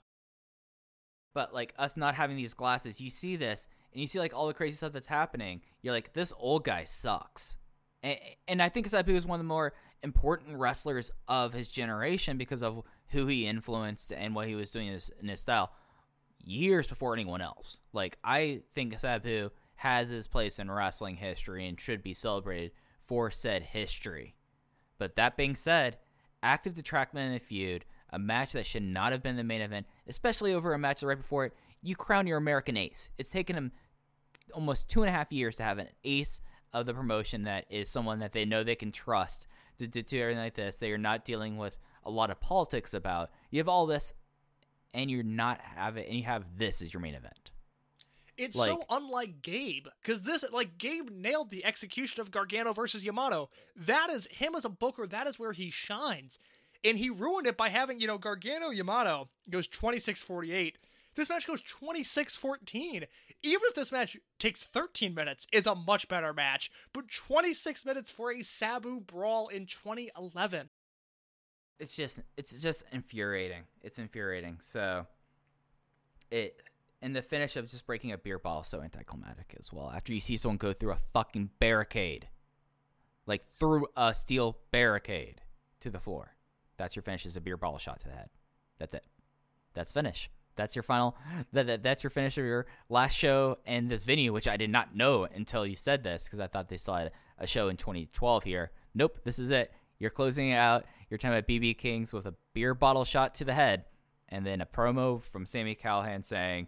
But, like, us not having these glasses, you see this, and you see, like, all the crazy stuff that's happening. You're like, this old guy sucks. And, and I think Sabu is one of the more important wrestlers of his generation because of who he influenced and what he was doing in his, in his style years before anyone else. Like, I think Sabu has his place in wrestling history and should be celebrated for said history. But that being said, active detractment in a feud, a match that should not have been the main event, especially over a match right before it, you crown your American ace. It's taken him almost two and a half years to have an ace of the promotion that is someone that they know they can trust to do everything like this. They are not dealing with a lot of politics about, you have all this and you're not have it, and you have this as your main event. It's like, so unlike Gabe, because this, like, Gabe nailed the execution of Gargano versus Yamato. That is him as a booker. That is where he shines. And he ruined it by having, you know, Gargano Yamato goes twenty-six forty-eight. This match goes twenty-six fourteen. Even if this match takes thirteen minutes, it's a much better match. But twenty-six minutes for a Sabu brawl in twenty eleven. It's just, it's just infuriating. It's infuriating. So, it, and the finish of just breaking a beer bottle is so anticlimactic as well. After you see someone go through a fucking barricade, like through a steel barricade to the floor, that's your finish, is a beer bottle shot to the head. That's it. That's finish. That's your final, that, that that's your finish of your last show in this venue, which I did not know until you said this, because I thought they still had a show in twenty twelve here. Nope, this is it. You're closing out your time at B B King's with a beer bottle shot to the head, and then a promo from Sami Callihan saying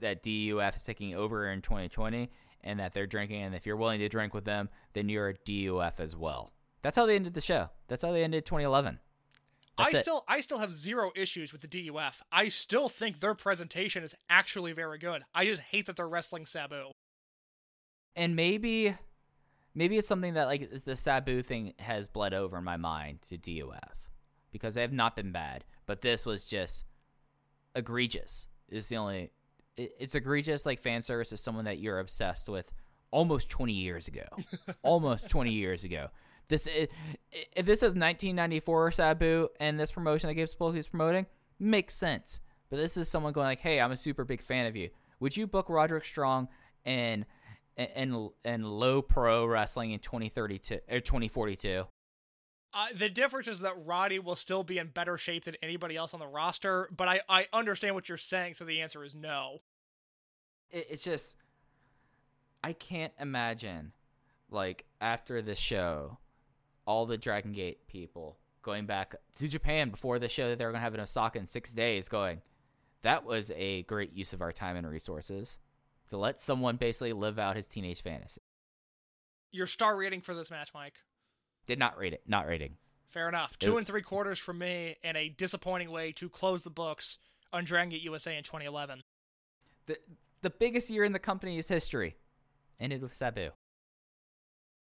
that D U F is taking over in twenty twenty, and that they're drinking, and if you're willing to drink with them, then you're a D U F as well. That's how they ended the show. That's how they ended twenty eleven. That's I it. still I still have zero issues with the D U F. I still think their presentation is actually very good. I just hate that they're wrestling Sabu. And maybe maybe it's something that, like, the Sabu thing has bled over in my mind to D U F, because they have not been bad, but this was just egregious. It's the only it, it's egregious, like, fan service is someone that you're obsessed with almost twenty years ago. Almost twenty years ago. This it, if this is nineteen ninety-four Sabu and this promotion that Gabe Sapolsky is promoting, makes sense. But this is someone going like, "Hey, I'm a super big fan of you. Would you book Roderick Strong and and and low pro wrestling in twenty thirty-two or twenty forty-two?" Uh, the difference is that Roddy will still be in better shape than anybody else on the roster. But I, I understand what you're saying, so the answer is no. It, it's just I can't imagine, like, after the show, all the Dragon Gate people going back to Japan before the show that they were going to have in Osaka in six days going, that was a great use of our time and resources to let someone basically live out his teenage fantasy. Your star rating for this match, Mike? Did not rate it. Not rating. Fair enough. Two it, and three quarters from me, and a disappointing way to close the books on Dragon Gate U S A in twenty eleven. The, the biggest year in the company's history. Ended with Sabu.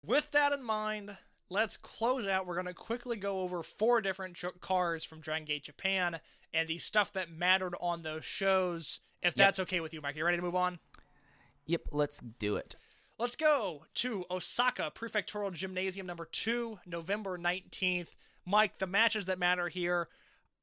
With that in mind, let's close out. We're going to quickly go over four different ch- cars from Dragon Gate Japan and the stuff that mattered on those shows. If that's yep. okay with you, Mike, you ready to move on? Yep, let's do it. Let's go to Osaka Prefectural Gymnasium number two, November nineteenth. Mike, the matches that matter here,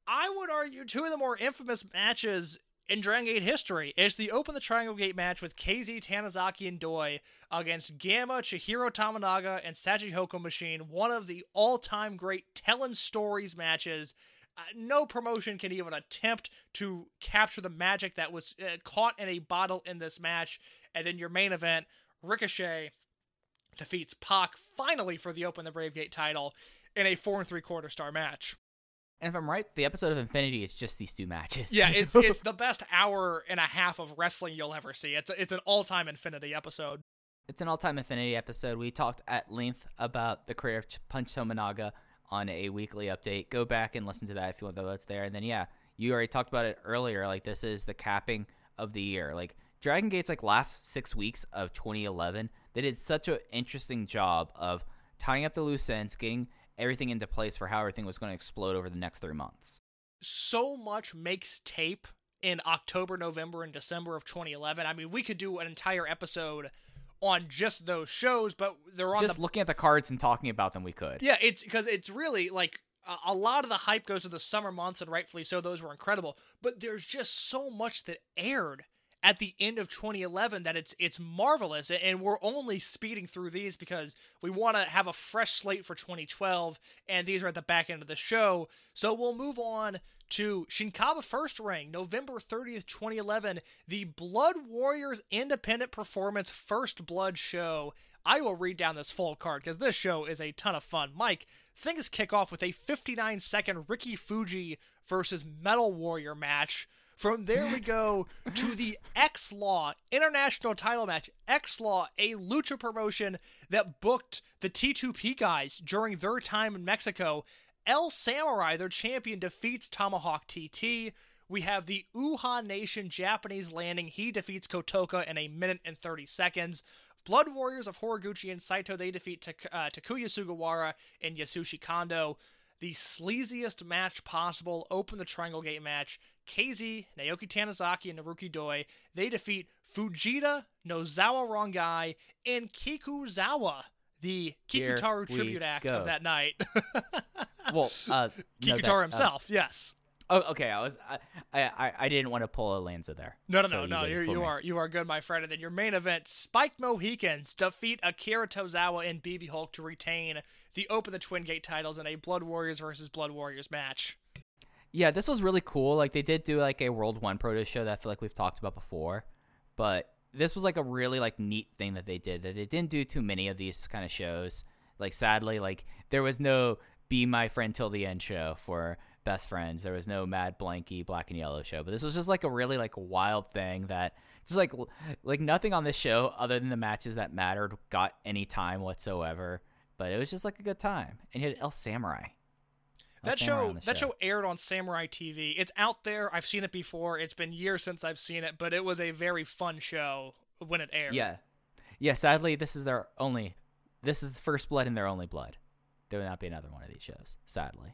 I would argue two of the more infamous matches in Dragon Gate history. It's the Open the Triangle Gate match with K Z, Tanizaki, and Doi against Gamma, Chihiro Tamanaga, and Sachi Hoko Machine, one of the all-time great telling stories matches. Uh, no promotion can even attempt to capture the magic that was uh, caught in a bottle in this match. And then your main event, Ricochet defeats Pac, finally, for the Open the Brave Gate title in a four and three-quarter star match. And if I'm right, the episode of Infinity is just these two matches. Yeah, it's it's the best hour and a half of wrestling you'll ever see. It's a, it's an all-time Infinity episode. It's an all-time Infinity episode. We talked at length about the career of Punch Tomonaga on a weekly update. Go back and listen to that if you want to know what's there. And then, yeah, you already talked about it earlier. Like, this is the capping of the year. Like, Dragon Gate's, like, last six weeks of twenty eleven, they did such an interesting job of tying up the loose ends, getting everything into place for how everything was going to explode over the next three months. So much makes tape in October, November, and December of twenty eleven. I mean, we could do an entire episode on just those shows, but they're on just the... looking at the cards and talking about them. We could. Yeah, it's because it's really like a lot of the hype goes to the summer months, and rightfully so. Those were incredible, but there's just so much that aired at the end of twenty eleven that it's it's marvelous, and we're only speeding through these because we want to have a fresh slate for twenty twelve, and these are at the back end of the show. So we'll move on to Shinkaba First Ring, November thirtieth, twenty eleven, the Blood Warriors Independent Performance First Blood show. I will read down this full card because this show is a ton of fun. Mike, things kick off with a fifty-nine second Ricky Fuji versus Metal Warrior match. From there we go to the X-Law International title match. X-Law, a lucha promotion that booked the T two P guys during their time in Mexico. El Samurai, their champion, defeats Tomahawk T T. We have the Uha Nation Japanese landing. He defeats Kotoka in a minute and thirty seconds. Blood Warriors of Horiguchi and Saito, they defeat Tak- uh, Takuya Sugawara and Yasushi Kondo. The sleaziest match possible, Open the Triangle Gate match. K Z, Naoki Tanizaki, and Naruki Doi, they defeat Fujita, Nosawa Rongai, and Kikuzawa, the Kikutaru Here tribute act go. Of that night. well, uh, Kikutaru no, that, himself, uh, yes. Oh, okay. I was, I, I, I didn't want to pull a Lanza there. No, no, so no, you no. You're, you me. are, you are good, my friend. And then your main event: Spike Mohicans defeat Akira Tozawa and B B Hulk to retain the Open the Twin Gate titles in a Blood Warriors versus Blood Warriors match. Yeah, this was really cool. Like, they did do like a World One Produce show that I feel like we've talked about before, but this was like a really like neat thing that they did. That they didn't do too many of these kind of shows. Like, sadly, like there was no "Be My Friend Till the End" show for Best Friends. There was no Mad Blanky Black and Yellow show, but this was just like a really like wild thing that just like like nothing on this show other than the matches that mattered got any time whatsoever, but it was just like a good time. And you had El Samurai. That show, show that show aired on Samurai T V. It's out there. I've seen it before. It's been years since I've seen it, but it was a very fun show when it aired. Yeah. Yeah, sadly, this is their only this is the First Blood and their only blood. There will not be another one of these shows, sadly.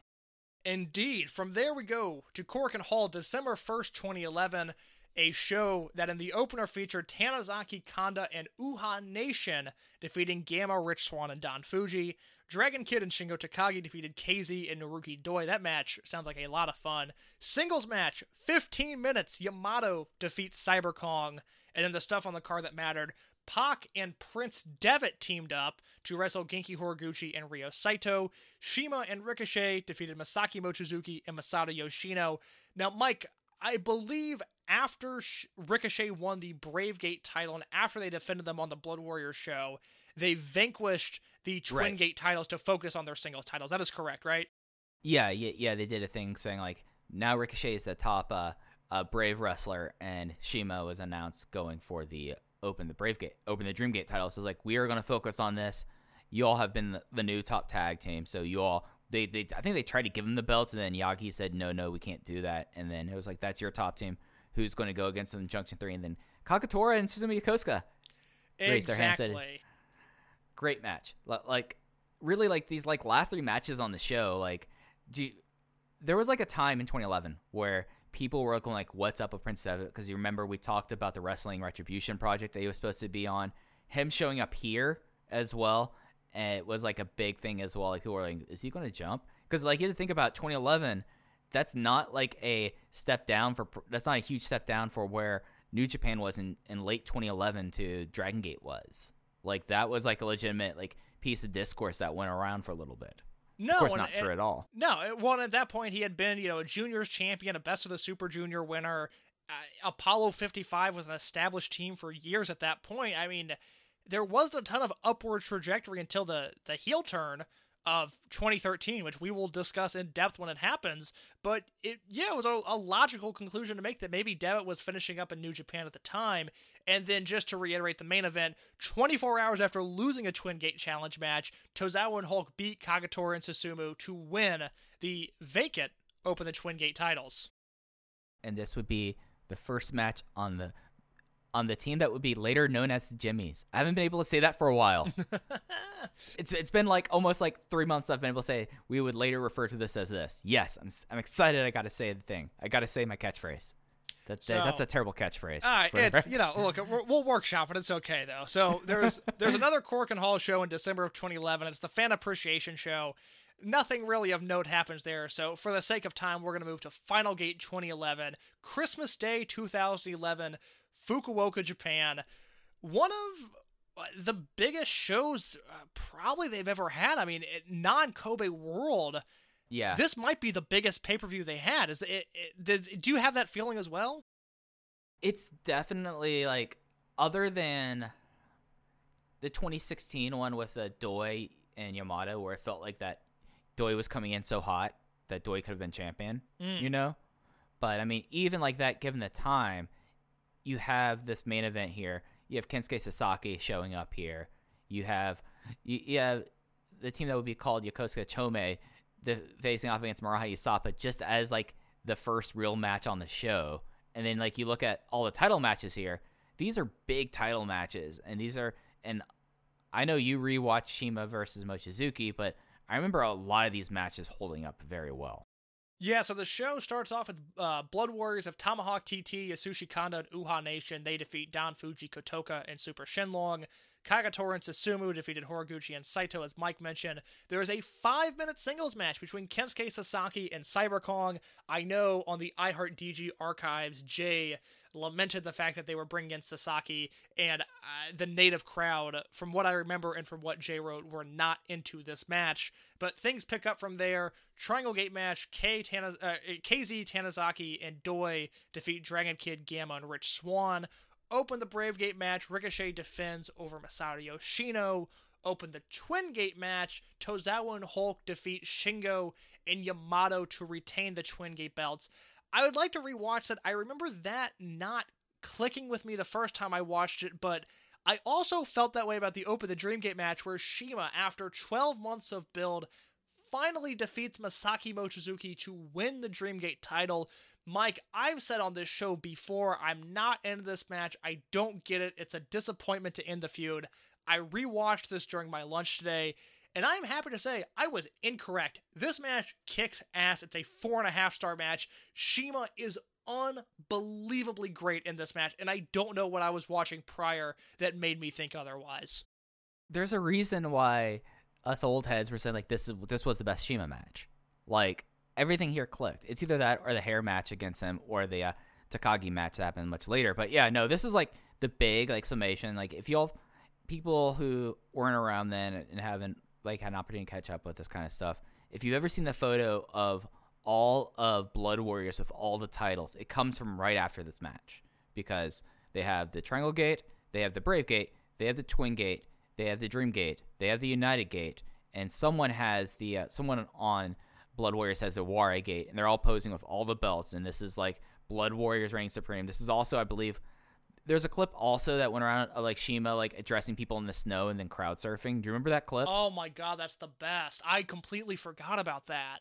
Indeed. From there we go to Cork and Hall, December first, twenty eleven, a show that in the opener featured Tanizaki Kanda and Uha Nation defeating Gamma, Rich Swan, and Don Fuji. Dragon Kid and Shingo Takagi defeated K Z and Naruki Doi. That match sounds like a lot of fun. Singles match, fifteen minutes. Yamato defeats Cyber Kong. And then the stuff on the card that mattered. Pac and Prince Devitt teamed up to wrestle Genki Horiguchi and Ryo Saito. CIMA and Ricochet defeated Masaaki Mochizuki and Masato Yoshino. Now, Mike, I believe after Ricochet won the Brave Gate title and after they defended them on the Blood Warrior show, they vanquished the Twin right. Gate titles to focus on their singles titles. That is correct, right? Yeah, yeah, yeah. They did a thing saying, like, now Ricochet is the top uh, uh, Brave wrestler, and CIMA was announced going for the... open the Brave Gate, open the Dream Gate title. So it's like, we are going to focus on this. You all have been the, the new top tag team. So you all, they, they, I think they tried to give them the belts, and then Yagi said, no, no, we can't do that. And then it was like, that's your top team. Who's going to go against them in Junction three? And then Kakatora and Suzumiya Kosuka raised their hands. Exactly. Great match. Like, really, like these like last three matches on the show, like, do you, there was like a time in twenty eleven where people were looking like, what's up with Prince Devitt? Because you remember we talked about the Wrestling Retribution project that he was supposed to be on. Him showing up here as well, and it was like a big thing as well. Like, people were like, is he going to jump? Because, like, you have to think about twenty eleven, that's not like a step down for – that's not a huge step down for where New Japan was in, in late twenty eleven to Dragon Gate was. Like, that was like a legitimate like piece of discourse that went around for a little bit. No, of course not true at all. No, well, at that point, he had been, you know, a juniors champion, a best of the Super Junior winner. Uh, Apollo fifty-five was an established team for years at that point. I mean, there wasn't a ton of upward trajectory until the, the heel turn of twenty thirteen, which we will discuss in depth when it happens. But, it yeah, it was a, a logical conclusion to make that maybe Devitt was finishing up in New Japan at the time. And then just to reiterate the main event, twenty-four hours after losing a Twin Gate Challenge match, Tozawa and Hulk beat Kagatora and Susumu to win the vacant Open the Twin Gate titles. And this would be the first match on the on the team that would be later known as the Jimmies. I haven't been able to say that for a while. it's It's been like almost like three months I've been able to say we would later refer to this as this. Yes, I'm I'm excited I got to say the thing. I got to say my catchphrase. That, so, that's a terrible catchphrase. Uh, it's, you know, look, we'll workshop it. It's okay, though. So there's there's another Cork and Hall show in December of twenty eleven. It's the Fan Appreciation Show. Nothing really of note happens there. So for the sake of time, we're going to move to Final Gate twenty eleven. Christmas Day twenty eleven, Fukuoka, Japan. One of the biggest shows uh, probably they've ever had. I mean, non-Kobe World. Yeah, this might be the biggest pay-per-view they had. Is it, it, does, do you have that feeling as well? It's definitely like, other than the twenty sixteen one with the Doi and Yamato, where it felt like that Doi was coming in so hot that Doi could have been champion, mm. you know? But I mean, even like that, given the time, you have this main event here. You have Kensuke Sasaki showing up here. You have you, you have the team that would be called Yokosuka Chome. The facing off against Maraha Issappa just as like the first real match on the show. And then like you look at all the title matches here. These are big title matches. And these are, and I know you rewatched CIMA versus Mochizuki, but I remember a lot of these matches holding up very well. Yeah, so the show starts off with uh, Blood Warriors of Tomahawk T T, Yasushi Kanda, and Uha Nation. They defeat Don Fuji, Kotoka, and Super Shenlong. Kagatora and Susumu defeated Horiguchi and Saito, as Mike mentioned. There is a five-minute singles match between Kensuke Sasaki and Cyber Kong. I know on the iHeartDG archives, Jay lamented the fact that they were bringing in Sasaki, and uh, the native crowd, from what I remember and from what Jay wrote, were not into this match. But things pick up from there. Triangle Gate match, K, Tana, uh, K Z, Tanizaki, and Doi defeat Dragon Kid, Gamma, and Rich Swan. Open the Brave Gate match, Ricochet defends over Masato Yoshino. Open the Twin Gate match, Tozawa and Hulk defeat Shingo and Yamato to retain the Twin Gate belts. I would like to rewatch that. I remember that not clicking with me the first time I watched it, but I also felt that way about the Open the Dream Gate match, where CIMA, after twelve months of build, finally defeats Masaaki Mochizuki to win the Dream Gate title. Mike, I've said on this show before, I'm not into this match. I don't get it. It's a disappointment to end the feud. I rewatched this during my lunch today, and I'm happy to say I was incorrect. This match kicks ass. It's a four and a half star match. CIMA is unbelievably great in this match, and I don't know what I was watching prior that made me think otherwise. There's a reason why us old heads were saying, like, this is this was the best CIMA match. Like, everything here clicked. It's either that or the hair match against him or the uh, Takagi match that happened much later. But yeah, no, this is like the big like summation. Like, if y'all people who weren't around then and haven't like had an opportunity to catch up with this kind of stuff, if you've ever seen the photo of all of Blood Warriors with all the titles, it comes from right after this match, because they have the Triangle Gate, they have the Brave Gate, they have the Twin Gate, they have the Dream Gate, they have the United Gate, and someone has the uh, someone on Blood Warriors has the Warai Gate, and they're all posing with all the belts, and this is like Blood Warriors reigning supreme. This is also, I believe, there's a clip also that went around of like CIMA like addressing people in the snow and then crowd surfing. Do you remember that clip? Oh my god, that's the best. I completely forgot about that.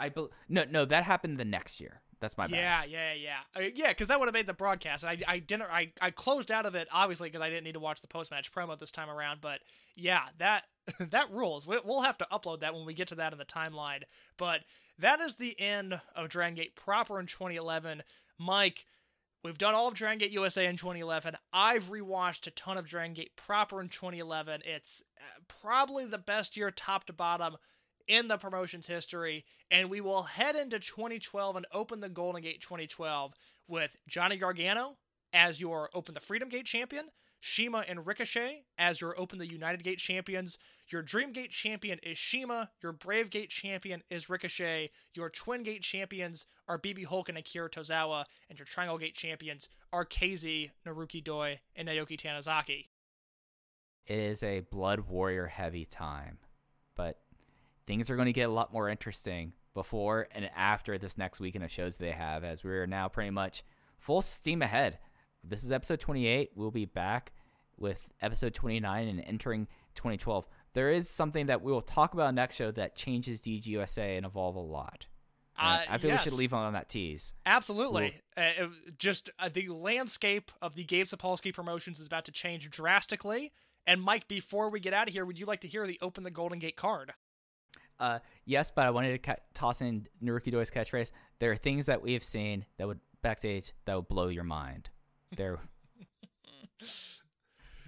I be- no, no, that happened the next year. That's my bad. Yeah, yeah, yeah. Uh, yeah, because that would have made the broadcast. I I didn't I, I closed out of it, obviously, because I didn't need to watch the post-match promo this time around. But yeah, that that rules. We, we'll have to upload that when we get to that in the timeline. But that is the end of Dragon Gate proper in twenty eleven. Mike, we've done all of Dragon Gate U S A in twenty eleven. I've rewatched a ton of Dragon Gate proper in twenty eleven. It's probably the best year top to bottom in the promotion's history, and we will head into twenty twelve and open the Golden Gate twenty twelve with Johnny Gargano as your Open the Freedom Gate champion, CIMA and Ricochet as your Open the United Gate champions, your Dream Gate champion is CIMA, your Brave Gate champion is Ricochet, your Twin Gate champions are B B. Hulk and Akira Tozawa, and your Triangle Gate champions are K Z, Naruki Doi, and Naoki Tanizaki. It is a Blood Warrior heavy time, but things are going to get a lot more interesting before and after this next weekend of shows they have, as we're now pretty much full steam ahead. This is episode twenty-eight. We'll be back with episode twenty-nine and entering twenty twelve. There is something that we will talk about next show that changes D G U S A and Evolve a lot. Uh, I feel yes. we should leave on that tease. Absolutely. We'll- uh, just uh, the landscape of the Gabe Sapolsky promotions is about to change drastically. And Mike, before we get out of here, would you like to hear the Open the Golden Gate card? Uh, yes, but I wanted to ca- toss in Naruki Doi's catchphrase. There are things that we have seen that would backstage that would blow your mind. There,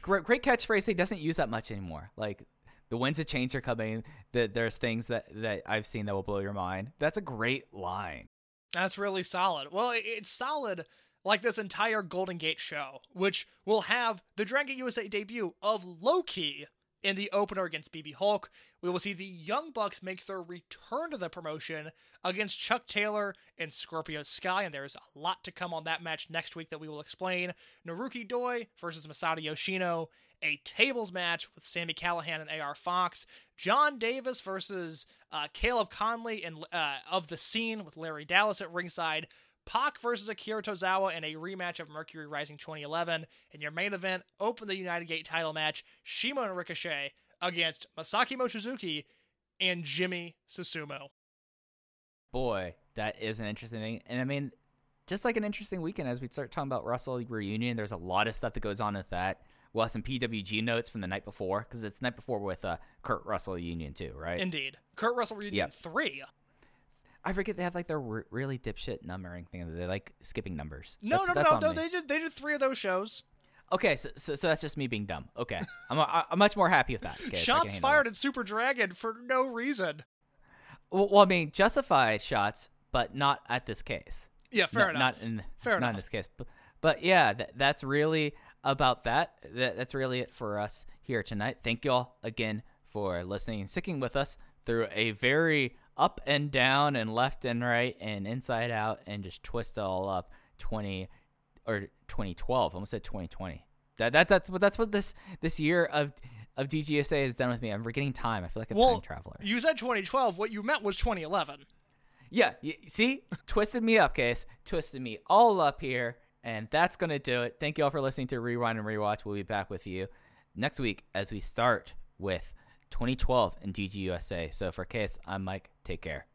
great, great catchphrase. He doesn't use that much anymore. Like, the winds of change are coming. That there's things that, that I've seen that will blow your mind. That's a great line. That's really solid. Well, it, it's solid. Like this entire Golden Gate show, which will have the Dragon Gate U S A debut of Low-Ki. In the opener against B B. Hulk, we will see the Young Bucks make their return to the promotion against Chuck Taylor and Scorpio Sky, and there's a lot to come on that match next week that we will explain. Naruki Doi versus Masato Yoshino, a tables match with Sami Callihan and A R Fox, John Davis versus uh, Caleb Conley and uh, of the Scene with Larry Dallas at ringside, Pac versus Akira Tozawa in a rematch of Mercury Rising twenty eleven. In your main event, open the United Gate title match, CIMA and Ricochet against Masaaki Mochizuki and Jimmy Susumu. Boy, that is an interesting thing. And I mean, just like an interesting weekend as we start talking about Wrestle Reunion, there's a lot of stuff that goes on with that. We'll have some P W G notes from the night before, because it's the night before with uh, Kurt Russell Reunion too, right? Indeed. Kurt Russell Reunion yep. three. I forget they have like their re- really dipshit numbering thing. They like skipping numbers. No, that's, no, that's no, no. Me. They did. They did three of those shows. Okay, so so, so that's just me being dumb. Okay, I'm a, I'm much more happy with that. Okay, shots so fired at Super Dragon for no reason. Well, well, I mean, justified shots, but not at this case. Yeah, fair no, enough. Not in fair not enough. in this case, but, but yeah, that, that's really about that. that. That's really it for us here tonight. Thank y'all again for listening and sticking with us through a very up and down and left and right and inside out and just twist it all up twenty or twenty twelve. I almost said twenty twenty. That, that that's what that's what this this year of of D G U S A has done with me. I'm forgetting time. I feel like a well, time traveler. You said twenty twelve. What you meant was twenty eleven. Yeah. You, see, twisted me up, Case. Twisted me all up here, and that's gonna do it. Thank you all for listening to Rewind and Rewatch. We'll be back with you next week as we start with twenty twelve in D G U S A. So for Case, I'm Mike. Take care.